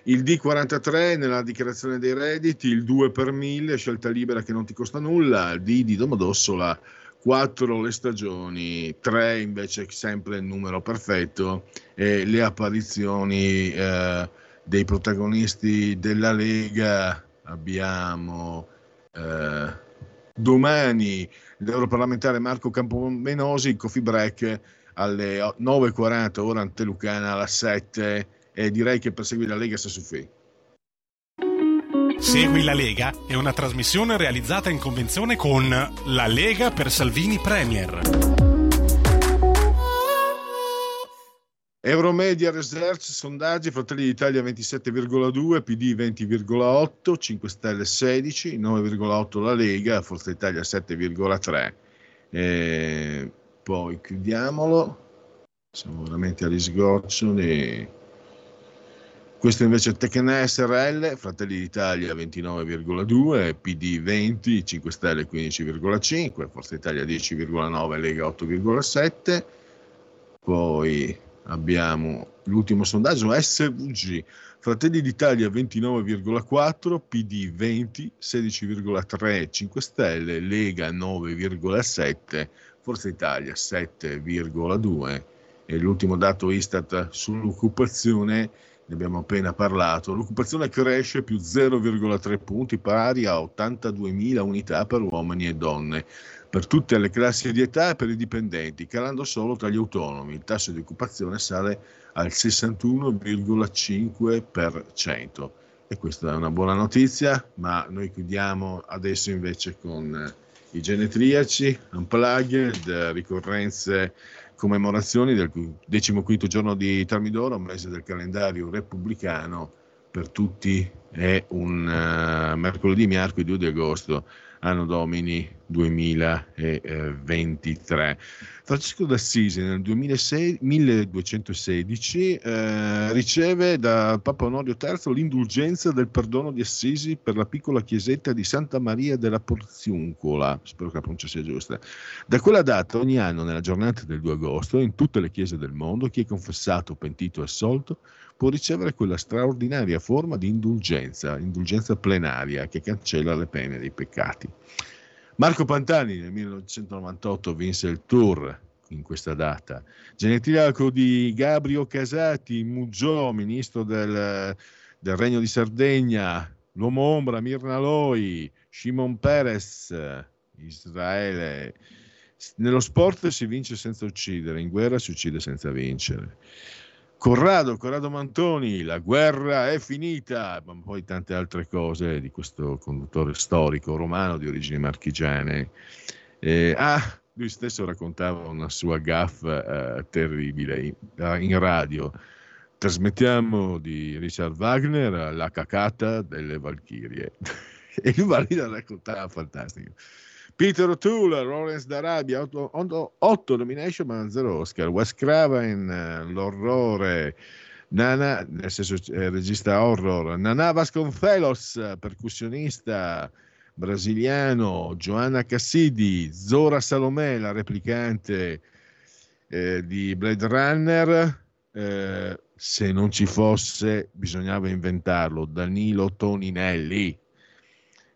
il D quarantatré nella dichiarazione dei redditi, il due per mille, scelta libera che non ti costa nulla, il D di Domodossola, quattro le stagioni, tre invece sempre il numero perfetto e le apparizioni eh, dei protagonisti della Lega. Abbiamo eh, domani l'europarlamentare Marco Campomenosi, il coffee break alle nove e quaranta ora antelucana alla sette e direi che per seguire la Lega sta su Facebook. Segui la Lega è una trasmissione realizzata in convenzione con la Lega per Salvini Premier. Euromedia Research, sondaggi, Fratelli d'Italia ventisette virgola due, P D venti virgola otto, cinque Stelle sedici, nove virgola otto la Lega, Forza Italia sette virgola tre. E poi chiudiamolo, siamo veramente agli sgoccioli. Questo invece è Tecna S R L, Fratelli d'Italia ventinove virgola due, P D venti, cinque Stelle quindici virgola cinque, Forza Italia dieci virgola nove, Lega otto virgola sette. Poi abbiamo l'ultimo sondaggio S V G, Fratelli d'Italia ventinove virgola quattro, P D venti, sedici virgola tre, cinque Stelle, Lega nove virgola sette, Forza Italia sette virgola due. E l'ultimo dato Istat sull'occupazione, ne abbiamo appena parlato, l'occupazione cresce più zero virgola tre punti pari a ottantaduemila unità per uomini e donne, per tutte le classi di età e per i dipendenti, calando solo tra gli autonomi. Il tasso di occupazione sale al sessantuno virgola cinque per cento e questa è una buona notizia, ma noi chiudiamo adesso invece con i genetriaci, unplugged, ricorrenze, commemorazioni del decimoquinto giorno di Thermidoro, mese del calendario repubblicano, per tutti è un uh, mercoledì mercoledì due di agosto, anno domini duemilaventitré. Francesco d'Assisi nel milleduecentosedici eh, riceve da Papa Onorio terzo l'indulgenza del perdono di Assisi per la piccola chiesetta di Santa Maria della Porziuncola, spero che la pronuncia sia giusta. Da quella data ogni anno nella giornata del due agosto in tutte le chiese del mondo chi è confessato, pentito e assolto può ricevere quella straordinaria forma di indulgenza, indulgenza plenaria che cancella le pene dei peccati. Marco Pantani nel millenovecentonovantotto vinse il Tour in questa data. Gentilesco di Gabrio Casati, Mugiò, ministro del, del Regno di Sardegna, l'uomo ombra Mirna Loi, Shimon Peres, Israele, Nello sport si vince senza uccidere, in guerra si uccide senza vincere. Corrado, Corrado Mantoni, la guerra è finita, ma poi tante altre cose di questo conduttore storico romano di origini marchigiane. Eh, ah, lui stesso raccontava una sua gaffa eh, terribile in, in radio. Trasmettiamo di Richard Wagner la cacata delle Valchirie. E lui va lì, la raccontava fantastico. Peter O'Toole, Lawrence d'Arabia, otto nomination ma zero Oscar. Wes Craven, uh, l'orrore, Nana, nel senso eh, regista horror, Naná Vasconcelos, percussionista brasiliano, Joanna Cassidi, Zora Salomè, la replicante eh, di Blade Runner, eh, se non ci fosse bisognava inventarlo, Danilo Toninelli,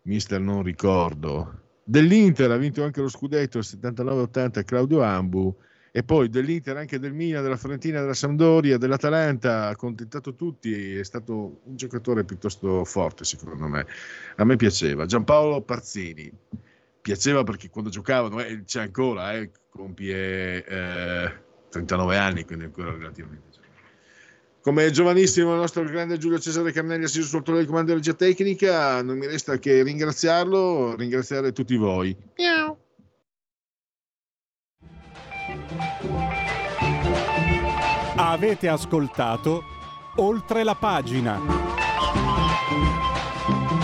mister non ricordo. Dell'Inter ha vinto anche lo scudetto al settantanove ottanta Claudio Ambu, e poi dell'Inter anche del Milan, della Fiorentina, della Sampdoria, dell'Atalanta, ha accontentato tutti, è stato un giocatore piuttosto forte secondo me, a me piaceva. Gianpaolo Parzini, piaceva perché quando giocavano, eh, c'è ancora, eh, compie eh, trentanove anni, quindi ancora relativamente giovane. Come giovanissimo il nostro grande Giulio Cesare Carnelli, assiso sul trono di comando della regia tecnica, non mi resta che ringraziarlo, ringraziare tutti voi. Miau. Avete ascoltato Oltre la pagina.